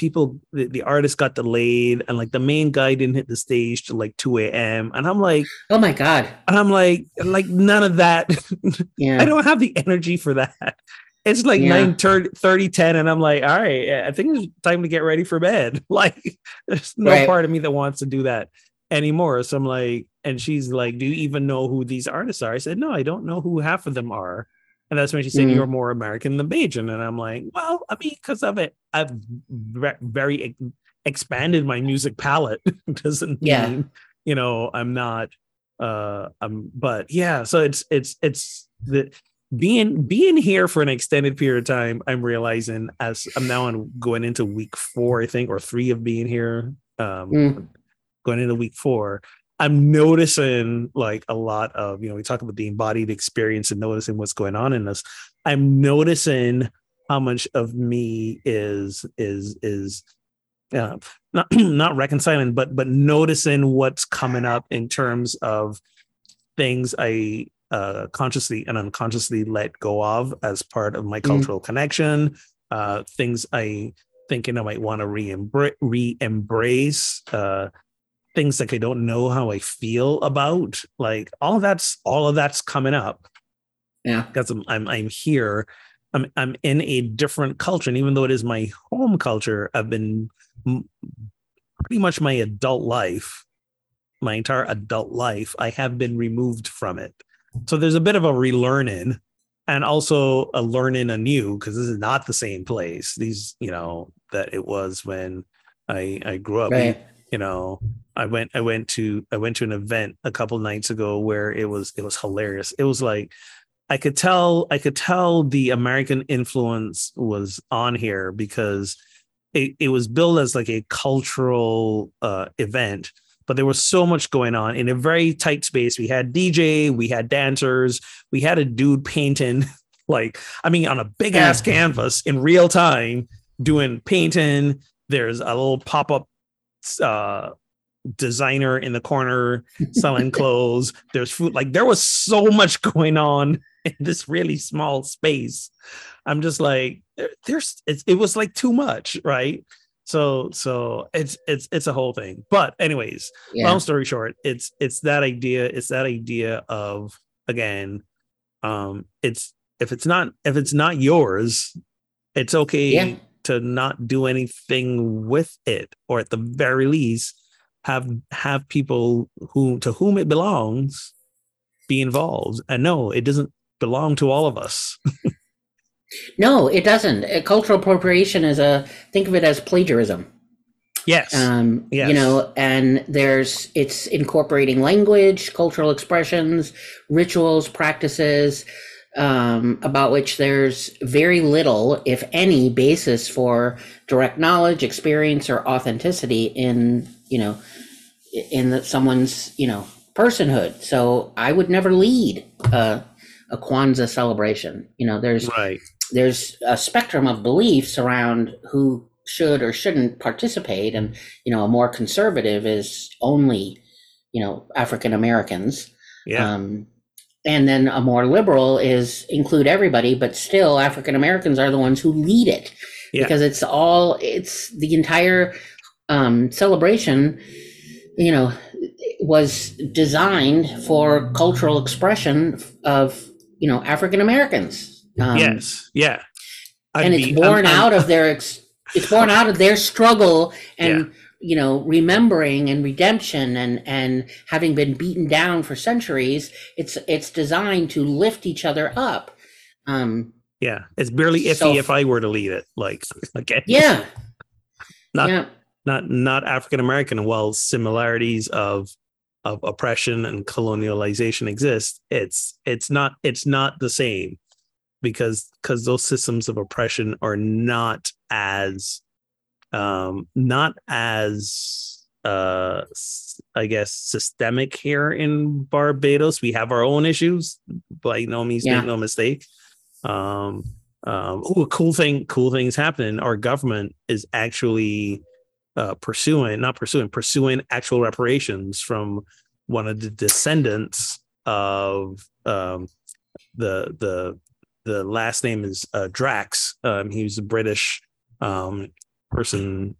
the artist got delayed, and like the main guy didn't hit the stage till like 2 a.m. And I'm like, oh my God. And I'm like none of that. Yeah. I don't have the energy for that. It's like 9:30, 10, and I'm like, all right, I think it's time to get ready for bed. Like, there's no part of me that wants to do that anymore. So I'm like, and she's like, do you even know who these artists are? I said, no, I don't know who half of them are. And that's when she said, you're more American than Bajan. And I'm like, well, I mean, because of it, I've very expanded my music palette. Doesn't mean, you know, I'm not, but yeah, so it's the, being here for an extended period of time, I'm realizing as I'm now going into week 4, I think, or 3 of being here, going into week 4, I'm noticing like a lot of, you know, we talk about the embodied experience and noticing what's going on in us. I'm noticing how much of me is not reconciling, but noticing what's coming up in terms of things I consciously and unconsciously let go of as part of my cultural connection, things I thinking I might want to re-embrace, things like I don't know how I feel about, like all of that's coming up. Yeah, because I'm here, I'm in a different culture, and even though it is my home culture, I've been pretty much my entire adult life, I have been removed from it. So there's a bit of a relearning and also a learning anew, because this is not the same place. These, you know, that it was when I grew up. Right. You know, I went to an event a couple nights ago where it was hilarious. It was like I could tell the American influence was on here because it was billed as like a cultural event, but there was so much going on in a very tight space. We had DJ, we had dancers, we had a dude painting, like, I mean, on a big ass canvas in real time doing painting. There's a little pop-up designer in the corner selling clothes. There's food. Like, there was so much going on in this really small space. I'm just like, it was like too much, right? So it's a whole thing. But anyways, long story short, it's that idea of, again, if it's not yours, it's okay to not do anything with it, or at the very least have people to whom it belongs be involved. And no, it doesn't belong to all of us. No, it doesn't. Cultural appropriation is think of it as plagiarism. Yes. Yes. You know, and it's incorporating language, cultural expressions, rituals, practices, about which there's very little, if any, basis for direct knowledge, experience, or authenticity in someone's, personhood. So I would never lead a Kwanzaa celebration. You know, there's a spectrum of beliefs around who should or shouldn't participate. And, a more conservative is only, African Americans. Yeah. And then a more liberal is include everybody, but still African Americans are the ones who lead it, because it's the entire celebration, was designed for cultural expression of, African Americans. Yes. Yeah. It's born out of their struggle and, remembering and redemption and having been beaten down for centuries. It's designed to lift each other up. It's barely iffy if I were to lead it. Like, okay. Yeah. Not African American. While similarities of oppression and colonialization exist, it's not the same, because those systems of oppression are not as I guess systemic here in Barbados. We have our own issues, by no means, make no mistake. Cool things happening. Our government is actually pursuing actual reparations from one of the descendants of the last name is Drax. He was a British person,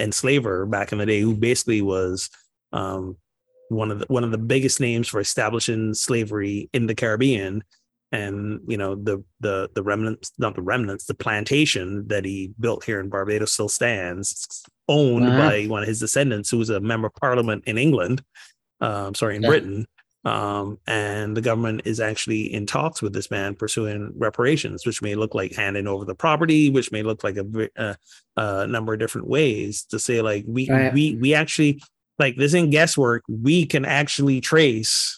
enslaver back in the day, who basically was one of the biggest names for establishing slavery in the Caribbean. And the the plantation that he built here in Barbados still stands. It's owned by one of his descendants, who was a member of parliament in England, Britain. And the government is actually in talks with this man pursuing reparations, which may look like handing over the property, which may look like a number of different ways to say, like, we actually, like, this isn't guesswork. We can actually trace,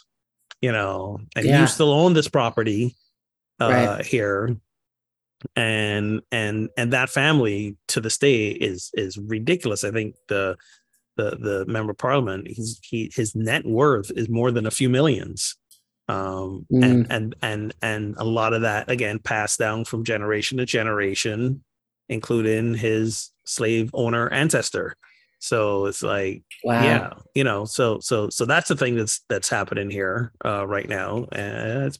and you still own this property here. And that family to this day is ridiculous. I think the member of parliament, his net worth is more than a few millions. And a lot of that, again, passed down from generation to generation, including his slave owner ancestor. So it's like, so that's the thing that's happening here right now. And it's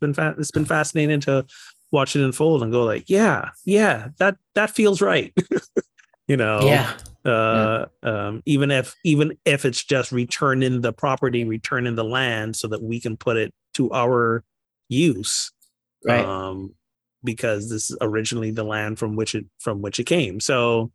been fascinating to watch it unfold and go like, that feels right. Even if it's just returning the property, returning the land so that we can put it to our use, because this is originally the land from which it came. So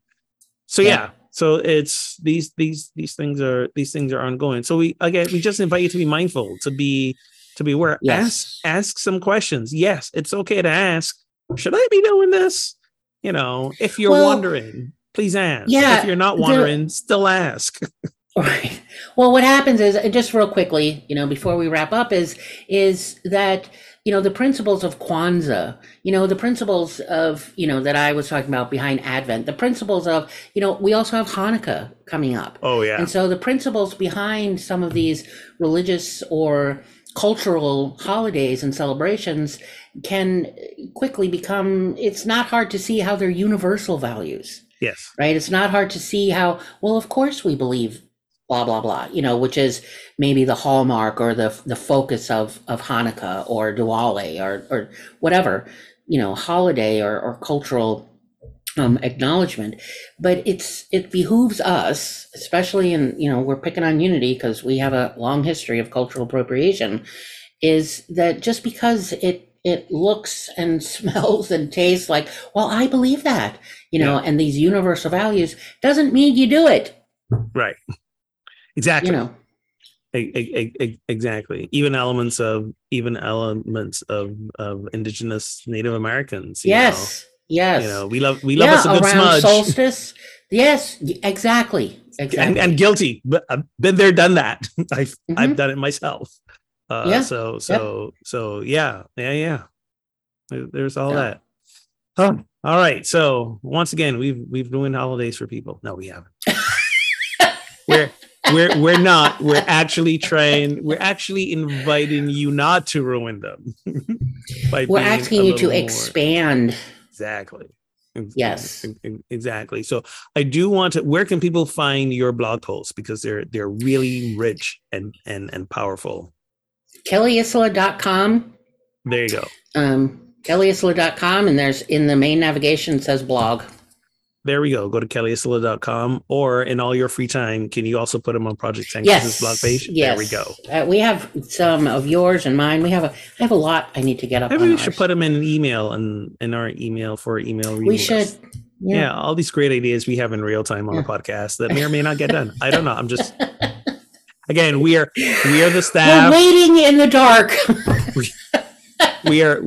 it's these things are ongoing. So we just invite you to be mindful, to be aware. Yes. Ask some questions. Yes, it's okay to ask, should I be doing this? If you're wondering, please ask. If you're not wondering, still ask. All right. Well, what happens is, just real quickly, before we wrap up, is that, the principles of Kwanzaa, the principles of, that I was talking about behind Advent, the principles of, we also have Hanukkah coming up. Oh, yeah. And so the principles behind some of these religious or cultural holidays and celebrations can quickly become, it's not hard to see how they're universal values. Yes. Right. It's not hard to see how, well, of course we believe blah blah blah, which is maybe the hallmark or the focus of Hanukkah or Diwali or whatever, holiday or cultural acknowledgement. But it behooves us, especially in, we're picking on unity because we have a long history of cultural appropriation, is that just because it looks and smells and tastes like, well, I believe that, yeah, and these universal values, doesn't mean you do it. Right. Exactly. Exactly. Even elements of indigenous Native Americans. Yes. Yes. We love us a good smudge. Solstice. Yes. Exactly. And guilty. But I've been there, done that. I've done it myself. So there's all that. Huh. All right. So once again, we've ruined holidays for people. No, we haven't. We're not. We're actually trying. We're actually inviting you not to ruin them. We're asking you to expand. Exactly. Yes. Exactly. So I do want to. Where can people find your blog posts, because they're really rich and powerful? kellyisler.com. There you go. Kellyisler.com, and there's in the main navigation, it says blog. There we go. Go to kellyisler.com, or in all your free time, can you also put them on Project Sanctus' blog page? Yes. There we go. We have some of yours and mine. I have a lot I need to get up. Maybe we should put them in an email and in our email for email reading. We should. Yeah. All these great ideas we have in real time on our podcast that may or may not get done. I don't know. I'm just, again, we are the staff. We're waiting in the dark. We are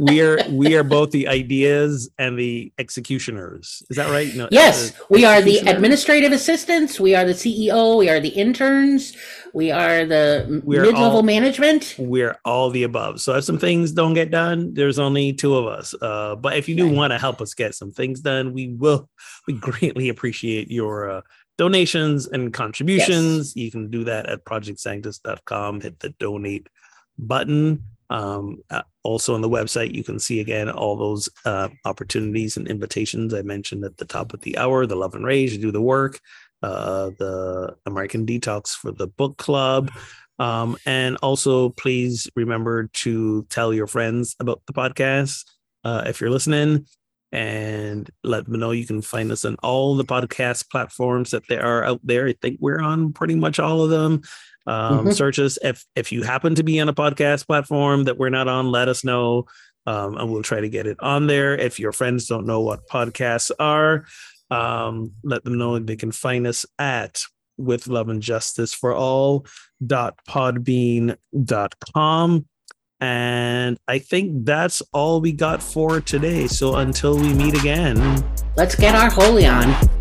both the ideas and the executioners. Is that right? No. Yes, we are the administrative assistants. We are the CEO. We are the interns. We are the mid-level management. We're all the above. So if some things don't get done, there's only two of us. But if you do want to help us get some things done, we will. We greatly appreciate your donations and contributions. Yes. You can do that at projectsanctus.com. Hit the donate button. Also on the website, you can see again all those opportunities and invitations I mentioned at the top of the hour. The Love and Rage to do the work, the American Detox for the book club, and also please remember to tell your friends about the podcast if you're listening, and let them know you can find us on all the podcast platforms that they are out there. I think we're on pretty much all of them. Search us. If you happen to be on a podcast platform that we're not on, let us know, and we'll try to get it on there. If your friends don't know what podcasts are, let them know they can find us at withloveandjusticeforall.podbean.com. And I think that's all we got for today. So until we meet again, let's get our holy on.